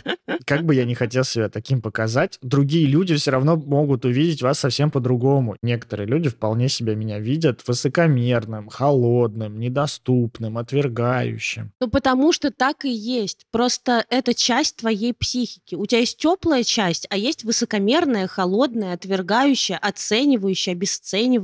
Как бы я не хотел себя таким показать, другие люди все равно могут увидеть вас совсем по-другому. Некоторые люди вполне себя меня видят высокомерным, холодным, недоступным, отвергающим. Ну, потому что так и есть. Просто это часть твоей психики. У тебя есть теплая часть, а есть высокомерная, холодная, отвергающая, оценивающая, обесценивающая.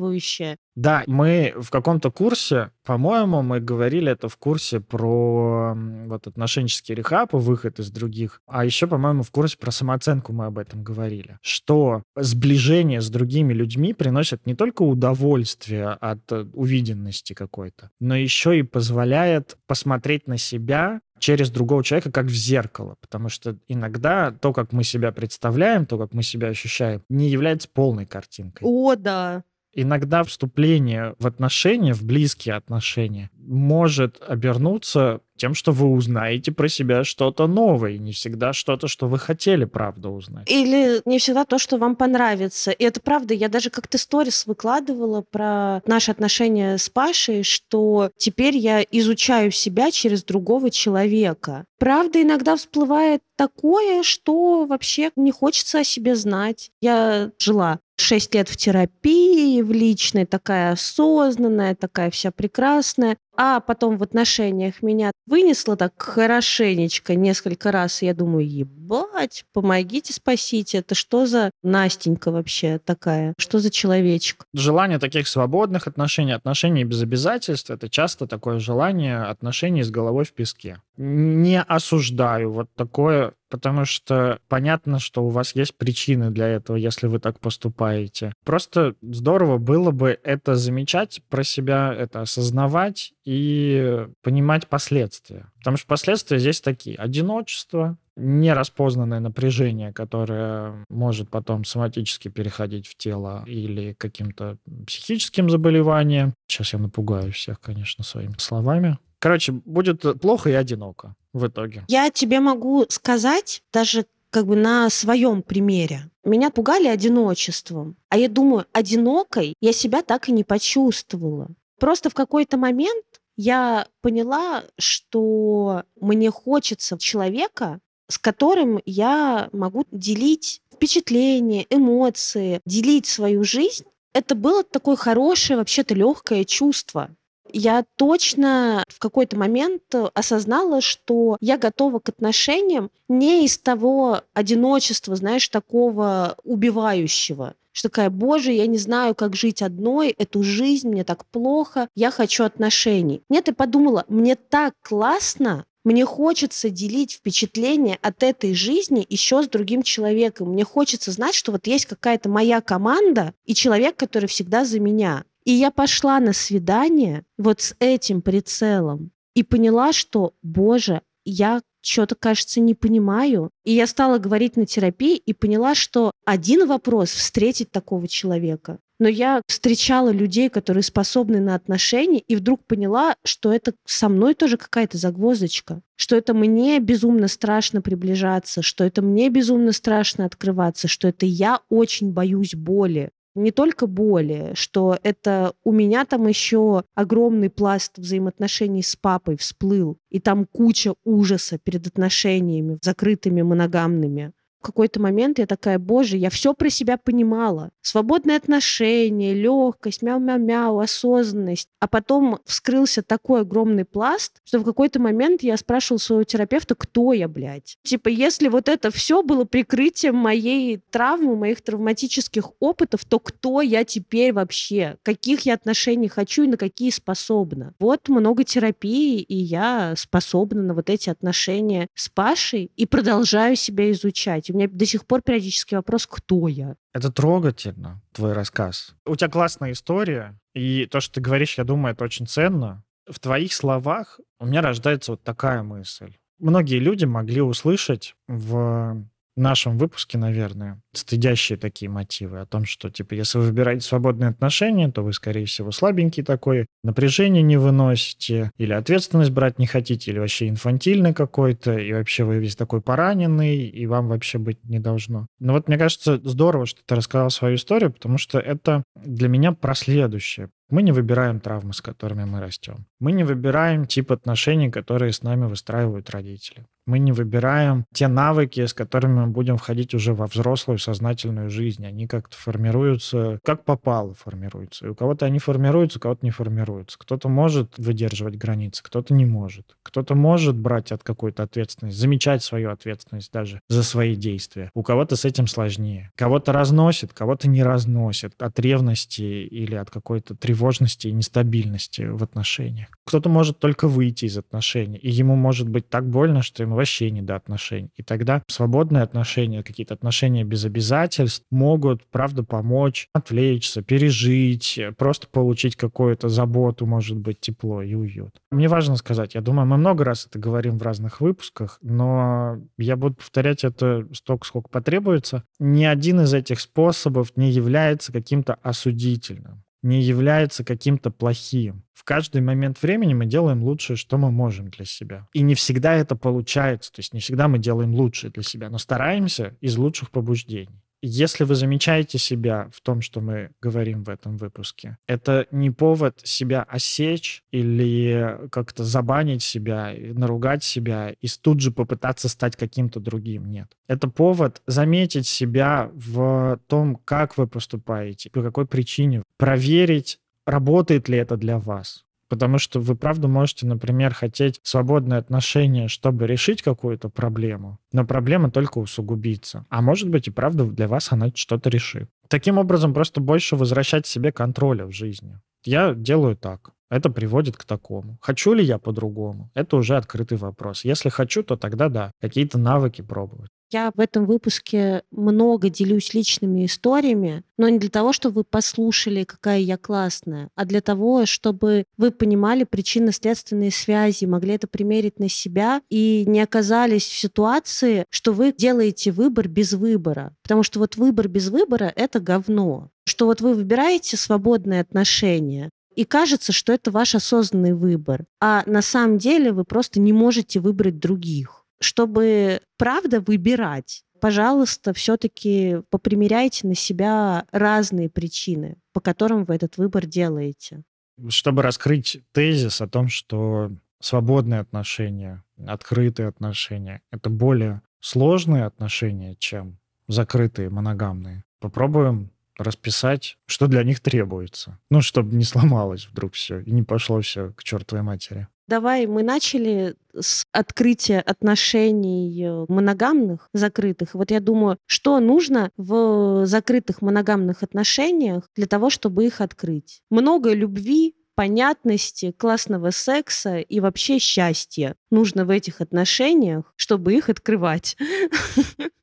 Да, мы в каком-то курсе, по-моему, мы говорили это в курсе про вот отношенческий рехаб и выход из других, а еще, по-моему, в курсе про самооценку мы об этом говорили, что сближение с другими людьми приносит не только удовольствие от увиденности какой-то, но еще и позволяет посмотреть на себя через другого человека, как в зеркало. Потому что иногда то, как мы себя представляем, то, как мы себя ощущаем, не является полной картинкой. О, да. Иногда вступление в отношения, в близкие отношения, может обернуться тем, что вы узнаете про себя что-то новое, и не всегда что-то, что вы хотели, правда, узнать. Или не всегда то, что вам понравится. И это правда, я даже как-то сторис выкладывала про наши отношения с Пашей, что теперь я изучаю себя через другого человека. Правда, иногда всплывает такое, что вообще не хочется о себе знать. Я жила Шесть лет в терапии, в личной, такая осознанная, такая вся прекрасная. А потом в отношениях меня вынесло так хорошенечко несколько раз. И я думаю, ебать, помогите, спасите. Это что за Настенька вообще такая? Что за человечек? Желание таких свободных отношений, отношений без обязательств, это часто такое желание отношений с головой в песке. Не осуждаю вот такое, потому что понятно, что у вас есть причины для этого, если вы так поступаете. Просто здорово было бы это замечать про себя, это осознавать и понимать последствия. Потому что последствия здесь такие. Одиночество, нераспознанное напряжение, которое может потом соматически переходить в тело или каким-то психическим заболеванием. Сейчас я напугаю всех, конечно, своими словами. Короче, будет плохо и одиноко в итоге. Я тебе могу сказать даже как бы на своем примере. Меня пугали одиночеством. А я думаю, одинокой я себя так и не почувствовала. Просто в какой-то момент я поняла, что мне хочется человека, с которым я могу делить впечатления, эмоции, делить свою жизнь. Это было такое хорошее, вообще-то легкое чувство. Я точно в какой-то момент осознала, что я готова к отношениям не из того одиночества, знаешь, такого убивающего. Что такая, боже, я не знаю, как жить одной, эту жизнь, мне так плохо, я хочу отношений. Нет, я подумала, мне так классно, мне хочется делить впечатление от этой жизни еще с другим человеком. Мне хочется знать, что вот есть какая-то моя команда и человек, который всегда за меня. И я пошла на свидание вот с этим прицелом и поняла, что, боже, я что-то, кажется, не понимаю. И я стала говорить на терапии и поняла, что один вопрос — встретить такого человека. Но я встречала людей, которые способны на отношения, и вдруг поняла, что это со мной тоже какая-то загвоздочка, что это мне безумно страшно приближаться, что это мне безумно страшно открываться, что это я очень боюсь боли. Не только боли, что это у меня там еще огромный пласт взаимоотношений с папой всплыл, и там куча ужаса перед отношениями, закрытыми, моногамными. В какой-то момент я такая, боже, я все про себя понимала. Свободные отношения, легкость, мяу-мяу-мяу, осознанность. А потом вскрылся такой огромный пласт, что в какой-то момент я спрашивала своего терапевта, кто я, блядь. Типа, если вот это все было прикрытием моей травмы, моих травматических опытов, то кто я теперь вообще? Каких я отношений хочу и на какие способна? Вот много терапии, и я способна на вот эти отношения с Пашей и продолжаю себя изучать. У меня до сих пор периодически вопрос, кто я? Это трогательно, твой рассказ. У тебя классная история, и то, что ты говоришь, я думаю, это очень ценно. В твоих словах у меня рождается вот такая мысль. Многие люди могли услышать в нашем выпуске, наверное, стыдящие такие мотивы о том, что, типа, если вы выбираете свободные отношения, то вы, скорее всего, слабенький такой, напряжение не выносите, или ответственность брать не хотите, или вообще инфантильный какой-то, и вообще вы весь такой пораненный, и вам вообще быть не должно. Но вот мне кажется, здорово, что ты рассказал свою историю, потому что это для меня про следующее. Мы не выбираем травмы, с которыми мы растем. Мы не выбираем тип отношений, которые с нами выстраивают родители. Мы не выбираем те навыки, с которыми мы будем входить уже во взрослую сознательную жизнь. Они как-то формируются, как попало формируются. И у кого-то они формируются, у кого-то не формируются. Кто-то может выдерживать границы, кто-то не может. Кто-то может брать от какой-то ответственности, замечать свою ответственность даже за свои действия. У кого-то с этим сложнее. Кого-то разносит, кого-то не разносит от ревности или от какой-то тревожности и нестабильности в отношениях. Кто-то может только выйти из отношений, и ему может быть так больно, что ему вообще не до отношений. И тогда свободные отношения, какие-то отношения без обязательств могут, правда, помочь отвлечься, пережить, просто получить какую-то заботу, может быть, тепло и уют. Мне важно сказать, я думаю, мы много раз это говорим в разных выпусках, но я буду повторять это столько, сколько потребуется. Ни один из этих способов не является каким-то осудительным, не является каким-то плохим. В каждый момент времени мы делаем лучшее, что мы можем для себя. И не всегда это получается, то есть не всегда мы делаем лучшее для себя, но стараемся из лучших побуждений. Если вы замечаете себя в том, что мы говорим в этом выпуске, это не повод себя осечь или как-то забанить себя, наругать себя и тут же попытаться стать каким-то другим. Нет. Это повод заметить себя в том, как вы поступаете, по какой причине, проверить, работает ли это для вас. Потому что вы, правда, можете, например, хотеть свободные отношения, чтобы решить какую-то проблему, но проблема только усугубится. А может быть, и правда для вас она что-то решит. Таким образом, просто больше возвращать себе контроля в жизни. Я делаю так. Это приводит к такому. Хочу ли я по-другому? Это уже открытый вопрос. Если хочу, то тогда да, какие-то навыки пробовать. Я в этом выпуске много делюсь личными историями, но не для того, чтобы вы послушали, какая я классная, а для того, чтобы вы понимали причинно-следственные связи, могли это примерить на себя и не оказались в ситуации, что вы делаете выбор без выбора. Потому что вот выбор без выбора — это говно. Что вот вы выбираете свободные отношения, и кажется, что это ваш осознанный выбор. А на самом деле вы просто не можете выбрать других. Чтобы, правда, выбирать, пожалуйста, все-таки попримеряйте на себя разные причины, по которым вы этот выбор делаете. Чтобы раскрыть тезис о том, что свободные отношения, открытые отношения — это более сложные отношения, чем закрытые, моногамные, попробуем расписать, что для них требуется. Ну, чтобы не сломалось вдруг все и не пошло все к чертовой матери. Давай, мы начали с открытия отношений моногамных, закрытых. Вот я думаю, что нужно в закрытых моногамных отношениях для того, чтобы их открыть? Много любви, понятности, классного секса и вообще счастья нужно в этих отношениях, чтобы их открывать.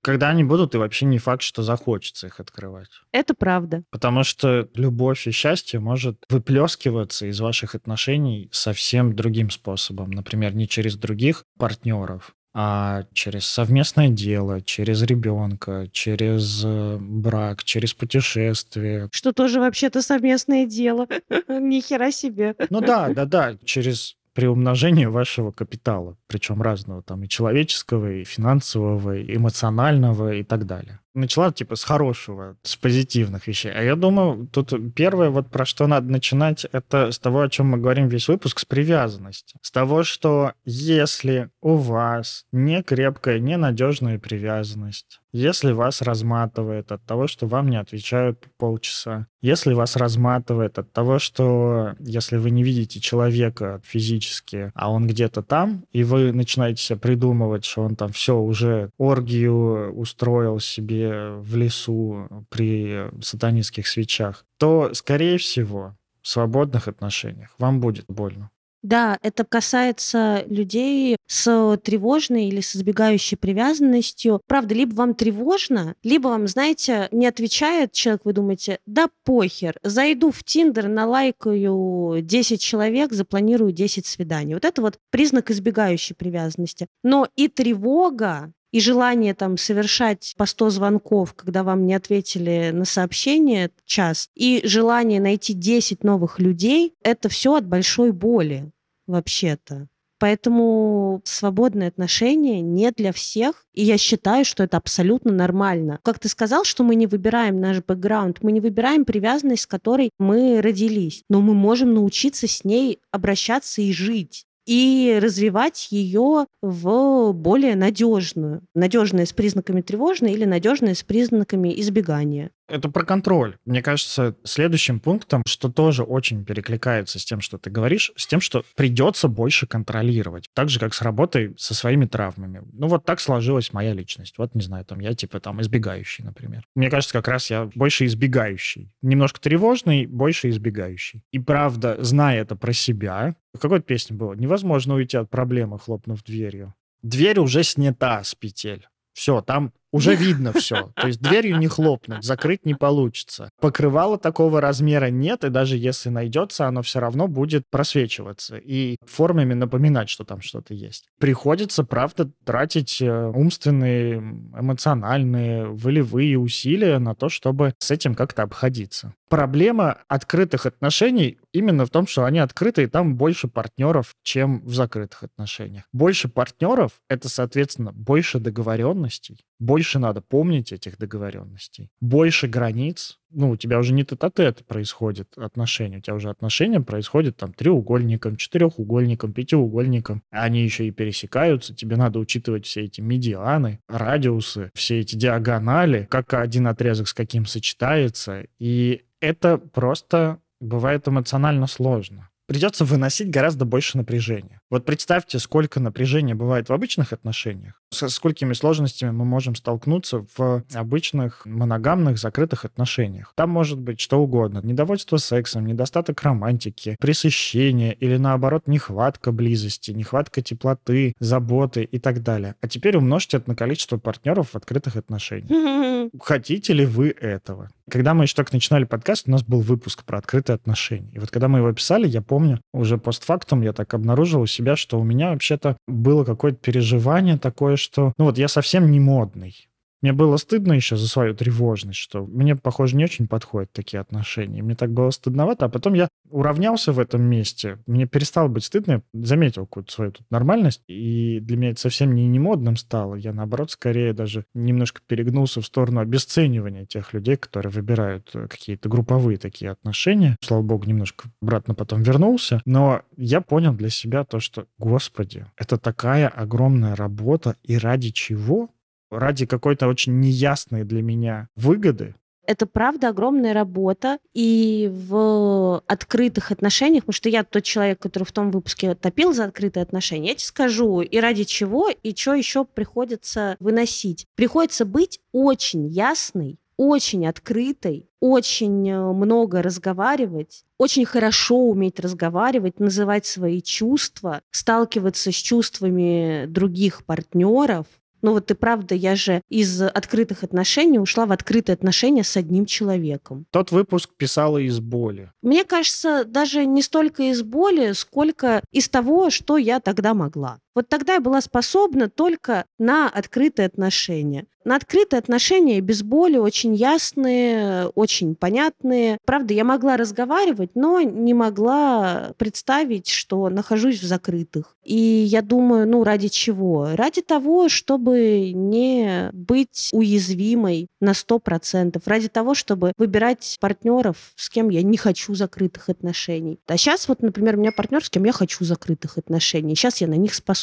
Когда они будут, и вообще не факт, что захочется их открывать. Это правда. Потому что любовь и счастье может выплескиваться из ваших отношений совсем другим способом. Например, не через других партнеров, а через совместное дело, через ребенка, через брак, через путешествие. Что тоже вообще-то совместное дело. Нихера себе. Ну да, да, да, через приумножение вашего капитала, причем разного, там и человеческого, и финансового, и эмоционального, и так далее. Начала типа с хорошего, с позитивных вещей. А я думаю, тут первое, вот про что надо начинать, это с того, о чем мы говорим весь выпуск, с привязанности. С того, что если у вас не крепкая, ненадежная привязанность, если вас разматывает от того, что вам не отвечают полчаса, если вас разматывает от того, что если вы не видите человека физически, а он где-то там, и вы начинаете себе придумывать, что он там все уже оргию устроил себе в лесу при сатанинских свечах, то, скорее всего, в свободных отношениях вам будет больно. Да, это касается людей с тревожной или с избегающей привязанностью. Правда, либо вам тревожно, либо вам, знаете, не отвечает человек, вы думаете, да похер, зайду в Тиндер, налайкаю десять человек, запланирую десять свиданий. Вот это вот признак избегающей привязанности. Но и тревога, и желание там совершать по сто звонков, когда вам не ответили на сообщение час, и желание найти десять новых людей, это все от большой боли вообще-то. Поэтому свободные отношения не для всех. И я считаю, что это абсолютно нормально. Как ты сказал, что мы не выбираем наш бэкграунд, мы не выбираем привязанность, с которой мы родились, но мы можем научиться с ней обращаться и жить. И развивать ее в более надежную. Надежная с признаками тревожной или надежная с признаками избегания. Это про контроль. Мне кажется, следующим пунктом, что тоже очень перекликается с тем, что ты говоришь, с тем, что придется больше контролировать. Так же, как с работой со своими травмами. Ну, вот так сложилась моя личность. Вот, не знаю, там я типа там избегающий, например. Мне кажется, как раз я больше избегающий. Немножко тревожный, больше избегающий. И правда, зная это про себя... В какой-то песне было «Невозможно уйти от проблемы, хлопнув дверью». Дверь уже снята с петель. Все, там уже видно все. То есть дверью не хлопнуть, закрыть не получится. Покрывала такого размера нет, и даже если найдется, оно все равно будет просвечиваться и формами напоминать, что там что-то есть. Приходится, правда, тратить умственные, эмоциональные, волевые усилия на то, чтобы с этим как-то обходиться. Проблема открытых отношений именно в том, что они открыты, и там больше партнеров, чем в закрытых отношениях. Больше партнеров — это, соответственно, больше договоренностей, Больше надо помнить этих договоренностей. Больше границ. Ну, у тебя уже не тет-а-тет происходит отношения. У тебя уже отношения происходят там треугольником, четырехугольником, пятиугольником. Они еще и пересекаются. Тебе надо учитывать все эти медианы, радиусы, все эти диагонали, как один отрезок с каким сочетается. И это просто бывает эмоционально сложно. Придется выносить гораздо больше напряжения. Вот представьте, сколько напряжения бывает в обычных отношениях, со сколькими сложностями мы можем столкнуться в обычных моногамных закрытых отношениях. Там может быть что угодно. Недовольство сексом, недостаток романтики, пресыщение или, наоборот, нехватка близости, нехватка теплоты, заботы и так далее. А теперь умножьте это на количество партнеров в открытых отношениях. Хотите ли вы этого? Когда мы еще только начинали подкаст, у нас был выпуск про открытые отношения. И вот когда мы его писали, я помню, уже постфактум я так обнаружил у себя, что у меня вообще-то было какое-то переживание такое, что ну вот я совсем не модный. Мне было стыдно еще за свою тревожность, что мне, похоже, не очень подходят такие отношения. Мне так было стыдновато, а потом я уравнялся в этом месте. Мне перестало быть стыдно, я заметил какую-то свою тут нормальность, и для меня это совсем не, не модным стало. Я, наоборот, скорее даже немножко перегнулся в сторону обесценивания тех людей, которые выбирают какие-то групповые такие отношения. Слава богу, немножко обратно потом вернулся, но я понял для себя то, что, господи, это такая огромная работа, и ради чего? Ради какой-то очень неясной для меня выгоды. Это, правда, огромная работа. И в открытых отношениях, потому что я тот человек, который в том выпуске топил за открытые отношения, я тебе скажу, и ради чего, и что еще приходится выносить. Приходится быть очень ясной, очень открытой, очень много разговаривать, очень хорошо уметь разговаривать, называть свои чувства, сталкиваться с чувствами других партнеров. Ну вот и правда, я же из открытых отношений ушла в открытые отношения с одним человеком. Тот выпуск писала из боли. Мне кажется, даже не столько из боли, сколько из того, что я тогда могла. Вот тогда я была способна только на открытые отношения. На открытые отношения без боли, очень ясные, очень понятные. Правда, я могла разговаривать, но не могла представить, что нахожусь в закрытых. И я думаю, ну ради чего? Ради того, чтобы не быть уязвимой на сто процентов. Ради того, чтобы выбирать партнеров, с кем я не хочу закрытых отношений. А сейчас вот, например, у меня партнер, с кем я хочу закрытых отношений. Сейчас я на них способна.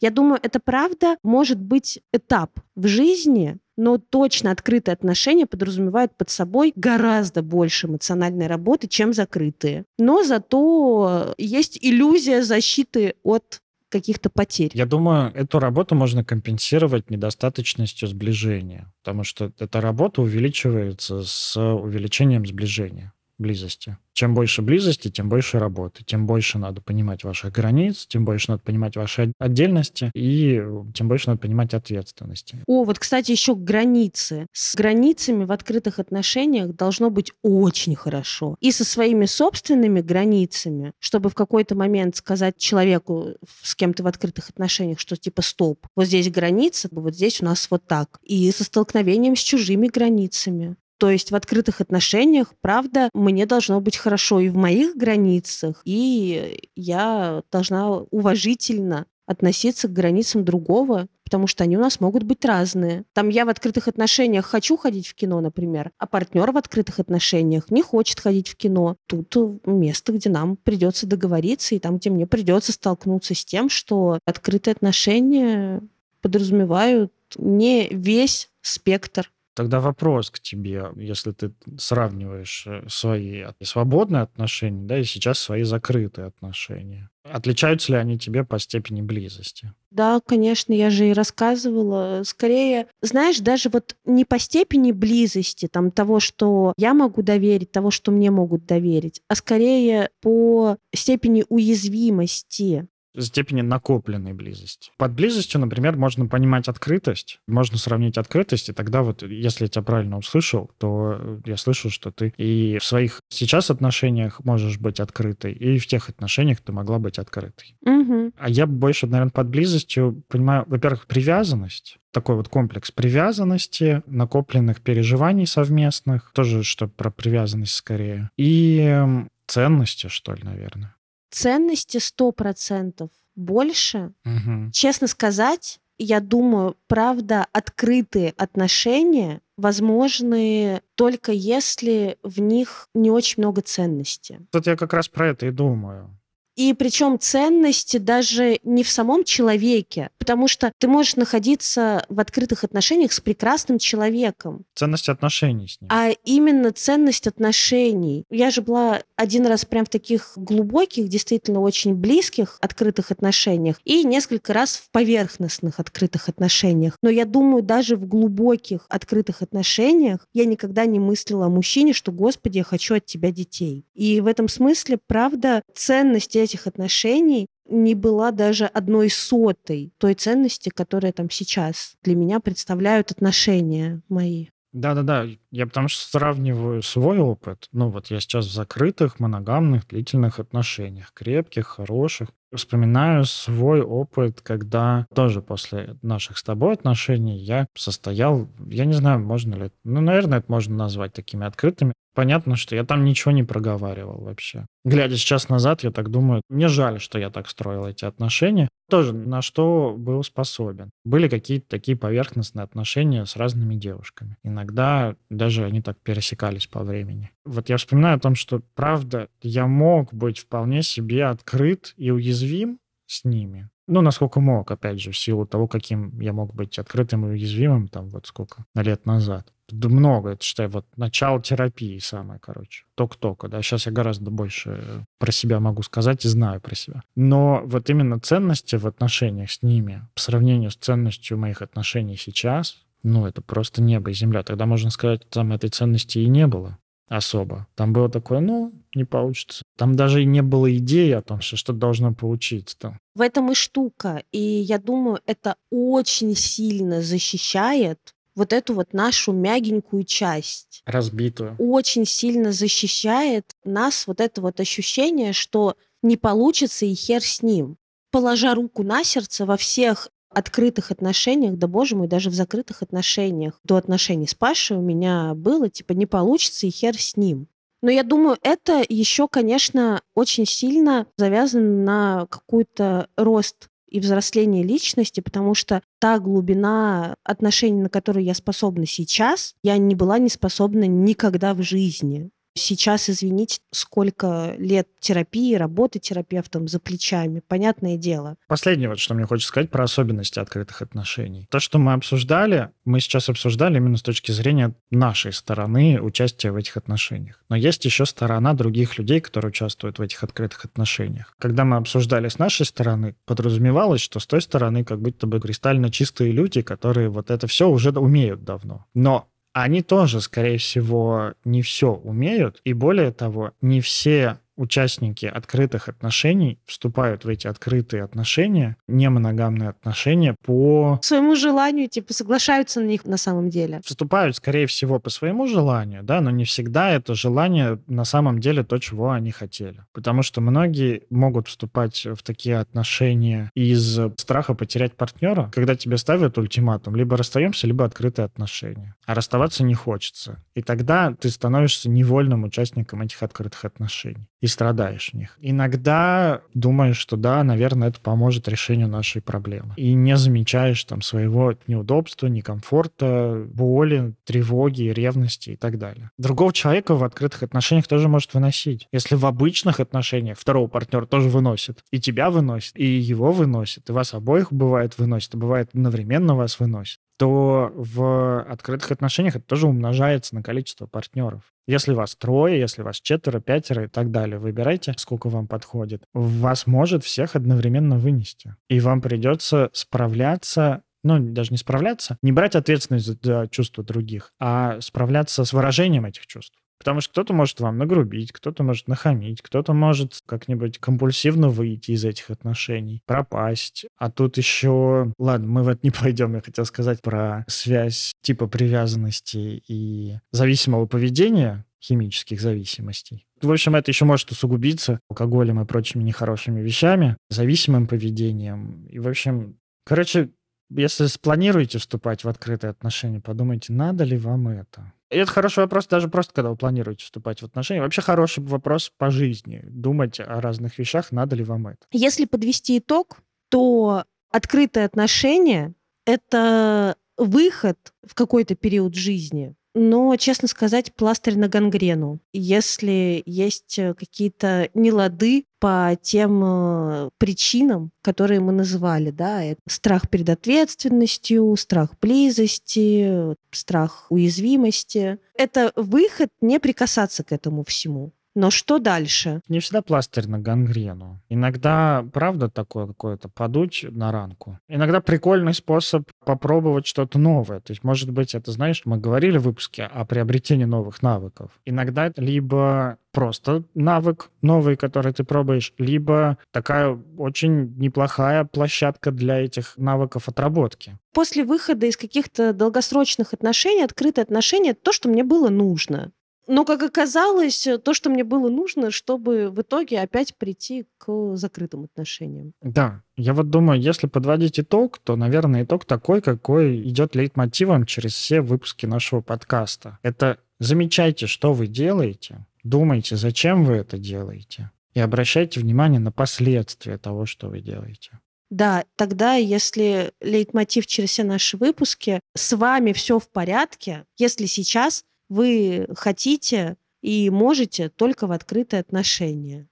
Я думаю, это правда может быть этап в жизни, но точно открытые отношения подразумевают под собой гораздо больше эмоциональной работы, чем закрытые. Но зато есть иллюзия защиты от каких-то потерь. Я думаю, эту работу можно компенсировать недостаточностью сближения, потому что эта работа увеличивается с увеличением сближения, близости. Чем больше близости, тем больше работы, тем больше надо понимать ваших границ, тем больше надо понимать ваши отдельности и тем больше надо понимать ответственности. О, вот, кстати, еще границы. С границами в открытых отношениях должно быть очень хорошо. И со своими собственными границами, чтобы в какой-то момент сказать человеку, с кем ты в открытых отношениях, что типа стоп, вот здесь граница, вот здесь у нас вот так. И со столкновением с чужими границами. То есть в открытых отношениях, правда, мне должно быть хорошо и в моих границах, и я должна уважительно относиться к границам другого, потому что они у нас могут быть разные. Там я в открытых отношениях хочу ходить в кино, например, а партнер в открытых отношениях не хочет ходить в кино. Тут место, где нам придется договориться, и там, где мне придется столкнуться с тем, что открытые отношения подразумевают не весь спектр. Тогда вопрос к тебе, если ты сравниваешь свои свободные отношения, да, и сейчас свои закрытые отношения. Отличаются ли они тебе по степени близости? Да, конечно, я же и рассказывала. Скорее, знаешь, даже вот не по степени близости, там, того, что я могу доверить, того, что мне могут доверить, а скорее по степени уязвимости. Степени накопленной близости. Под близостью, например, можно понимать открытость, можно сравнить открытость, и тогда вот, если я тебя правильно услышал, то я слышу, что ты и в своих сейчас отношениях можешь быть открытой, и в тех отношениях ты могла быть открытой. Угу. А я больше, наверное, под близостью понимаю, во-первых, привязанность, такой вот комплекс привязанности, накопленных переживаний совместных, тоже что про привязанность скорее, и ценности, что ли, наверное. Ценности сто процентов больше. Угу. Честно сказать, я думаю, правда, открытые отношения возможны только если в них не очень много ценности. Вот я как раз про это и думаю. И причем ценности даже не в самом человеке, потому что ты можешь находиться в открытых отношениях с прекрасным человеком. Ценность отношений с ним. А именно ценность отношений. Я же была один раз прям в таких глубоких, действительно очень близких открытых отношениях и несколько раз в поверхностных открытых отношениях. Но я думаю, даже в глубоких открытых отношениях я никогда не мыслила о мужчине, что, Господи, я хочу от тебя детей. И в этом смысле, правда, ценность этих отношений не была даже одной сотой той ценности, которая там сейчас для меня представляют отношения мои. Да-да-да, я потому что сравниваю свой опыт. Ну вот я сейчас в закрытых, моногамных, длительных отношениях, крепких, хороших. Вспоминаю свой опыт, когда тоже после наших с тобой отношений я состоял, я не знаю, можно ли, ну, наверное, это можно назвать такими открытыми. Понятно, что я там ничего не проговаривал вообще. Глядя сейчас назад, я так думаю, мне жаль, что я так строил эти отношения. Тоже на что был способен. Были какие-то такие поверхностные отношения с разными девушками. Иногда даже они так пересекались по времени. Вот я вспоминаю о том, что, правда, я мог быть вполне себе открыт и уязвим с ними. Ну, насколько мог, опять же, в силу того, каким я мог быть открытым и уязвимым, там, вот сколько, лет назад. Да много, это, считай, вот начало терапии самое, короче. Только-только, да. Сейчас я гораздо больше про себя могу сказать и знаю про себя. Но вот именно ценности в отношениях с ними, по сравнению с ценностью моих отношений сейчас, ну, это просто небо и земля. Тогда, можно сказать, там этой ценности и не было особо. Там было такое, ну, не получится. Там даже и не было идеи о том, что что-то должно получиться. В этом и штука. И я думаю, это очень сильно защищает вот эту вот нашу мягенькую часть. Разбитую. Очень сильно защищает нас вот это вот ощущение, что не получится и хер с ним. Положа руку на сердце во всех открытых отношениях, да боже мой, даже в закрытых отношениях. До отношений с Пашей у меня было, типа, не получится и хер с ним. Но я думаю, это еще, конечно, очень сильно завязано на какой-то рост и взросление личности, потому что та глубина отношений, на которые я способна сейчас, я не была не способна никогда в жизни. Сейчас, извините, сколько лет терапии, работы терапевтом за плечами, понятное дело. Последнее, вот, что мне хочется сказать про особенности открытых отношений. То, что мы обсуждали, мы сейчас обсуждали именно с точки зрения нашей стороны участия в этих отношениях. Но есть еще сторона других людей, которые участвуют в этих открытых отношениях. Когда мы обсуждали с нашей стороны, подразумевалось, что с той стороны как будто бы кристально чистые люди, которые вот это все уже умеют давно. Но они тоже, скорее всего, не все умеют, и более того, не все участники открытых отношений вступают в эти открытые отношения, не моногамные отношения по своему желанию, типа соглашаются на них на самом деле. Вступают, скорее всего, по своему желанию, да, но не всегда это желание на самом деле то, чего они хотели. Потому что многие могут вступать в такие отношения из страха потерять партнера, когда тебе ставят ультиматум, либо расстаемся, либо открытые отношения. А расставаться не хочется. И тогда ты становишься невольным участником этих открытых отношений. И страдаешь в них. Иногда думаешь, что да, наверное, это поможет решению нашей проблемы. И не замечаешь там своего неудобства, некомфорта, боли, тревоги, ревности и так далее. Другого человека в открытых отношениях тоже может выносить. Если в обычных отношениях второго партнера тоже выносит, и тебя выносит, и его выносит, и вас обоих бывает выносит, и бывает одновременно вас выносит, то в открытых отношениях это тоже умножается на количество партнеров. Если вас трое, если вас четверо, пятеро и так далее, выбирайте, сколько вам подходит. Вас может всех одновременно вынести. И вам придется справляться, ну, даже не справляться, не брать ответственность за чувства других, а справляться с выражением этих чувств. Потому что кто-то может вам нагрубить, кто-то может нахамить, кто-то может как-нибудь компульсивно выйти из этих отношений, пропасть. А тут еще... Ладно, мы в это не пойдем. Я хотел сказать про связь типа привязанности и зависимого поведения, химических зависимостей. В общем, это еще может усугубиться алкоголем и прочими нехорошими вещами, зависимым поведением. И, в общем, короче, если спланируете вступать в открытые отношения, подумайте, надо ли вам это. И это хороший вопрос даже просто, когда вы планируете вступать в отношения. Вообще хороший вопрос по жизни. Думать о разных вещах, надо ли вам это. Если подвести итог, то открытые отношения это выход в какой-то период жизни, но, честно сказать, пластырь на гангрену. Если есть какие-то нелады по тем причинам, которые мы называли, да, это страх перед ответственностью, страх близости, страх уязвимости. Это выход не прикасаться к этому всему. Но что дальше? Не всегда пластырь на гангрену. Иногда, правда, такое какое-то подуть на ранку. Иногда прикольный способ попробовать что-то новое. То есть, может быть, это, знаешь, мы говорили в выпуске о приобретении новых навыков. Иногда это либо просто навык новый, который ты пробуешь, либо такая очень неплохая площадка для этих навыков отработки. После выхода из каких-то долгосрочных отношений, открытые отношения — это то, что мне было нужно. Но, как оказалось, то, что мне было нужно, чтобы в итоге опять прийти к закрытым отношениям. Да, я вот думаю, если подводить итог, то, наверное, итог такой, какой идет лейтмотивом через все выпуски нашего подкаста. Это замечайте, что вы делаете, думайте, зачем вы это делаете, и обращайте внимание на последствия того, что вы делаете. Да, тогда, если лейтмотив через все наши выпуски, с вами все в порядке, если сейчас вы хотите и можете только в открытые отношения.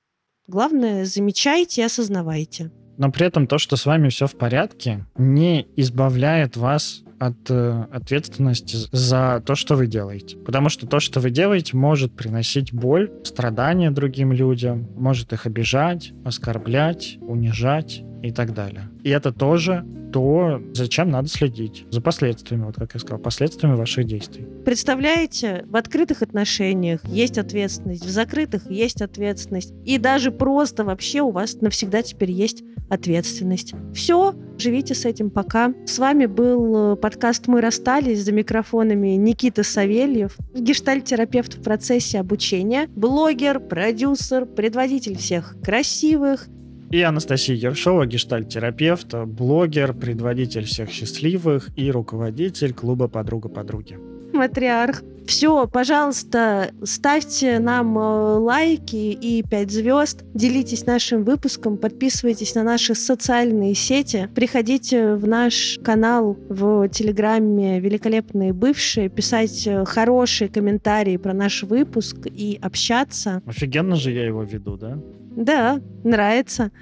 Главное, замечайте и осознавайте. Но при этом то, что с вами все в порядке, не избавляет вас от э, ответственности за то, что вы делаете. Потому что то, что вы делаете, может приносить боль, страдания другим людям, может их обижать, оскорблять, унижать и так далее. И это тоже то, зачем надо следить. За последствиями, вот как я сказал, последствиями ваших действий. Представляете, в открытых отношениях есть ответственность, в закрытых есть ответственность. И даже просто вообще у вас навсегда теперь есть ответственность. Все, живите с этим пока. С вами был подкаст «Мы расстались», за микрофонами Никита Савельев, гештальт-терапевт в процессе обучения, блогер, продюсер, предводитель всех красивых, и Анастасия Ершова, гештальт-терапевт, блогер, предводитель всех счастливых и руководитель клуба «Подруга-подруги». Матриарх. Все, пожалуйста, ставьте нам лайки и пять звезд, делитесь нашим выпуском, подписывайтесь на наши социальные сети, приходите в наш канал в Телеграме «Великолепные бывшие», писать хорошие комментарии про наш выпуск и общаться. Офигенно же я его веду, да? Да, нравится.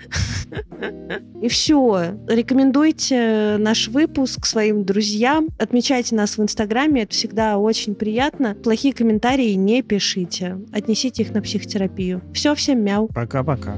И все. Рекомендуйте наш выпуск своим друзьям. Отмечайте нас в Инстаграме, это всегда очень приятно. Плохие комментарии не пишите. Отнесите их на психотерапию. Все, всем мяу. Пока-пока.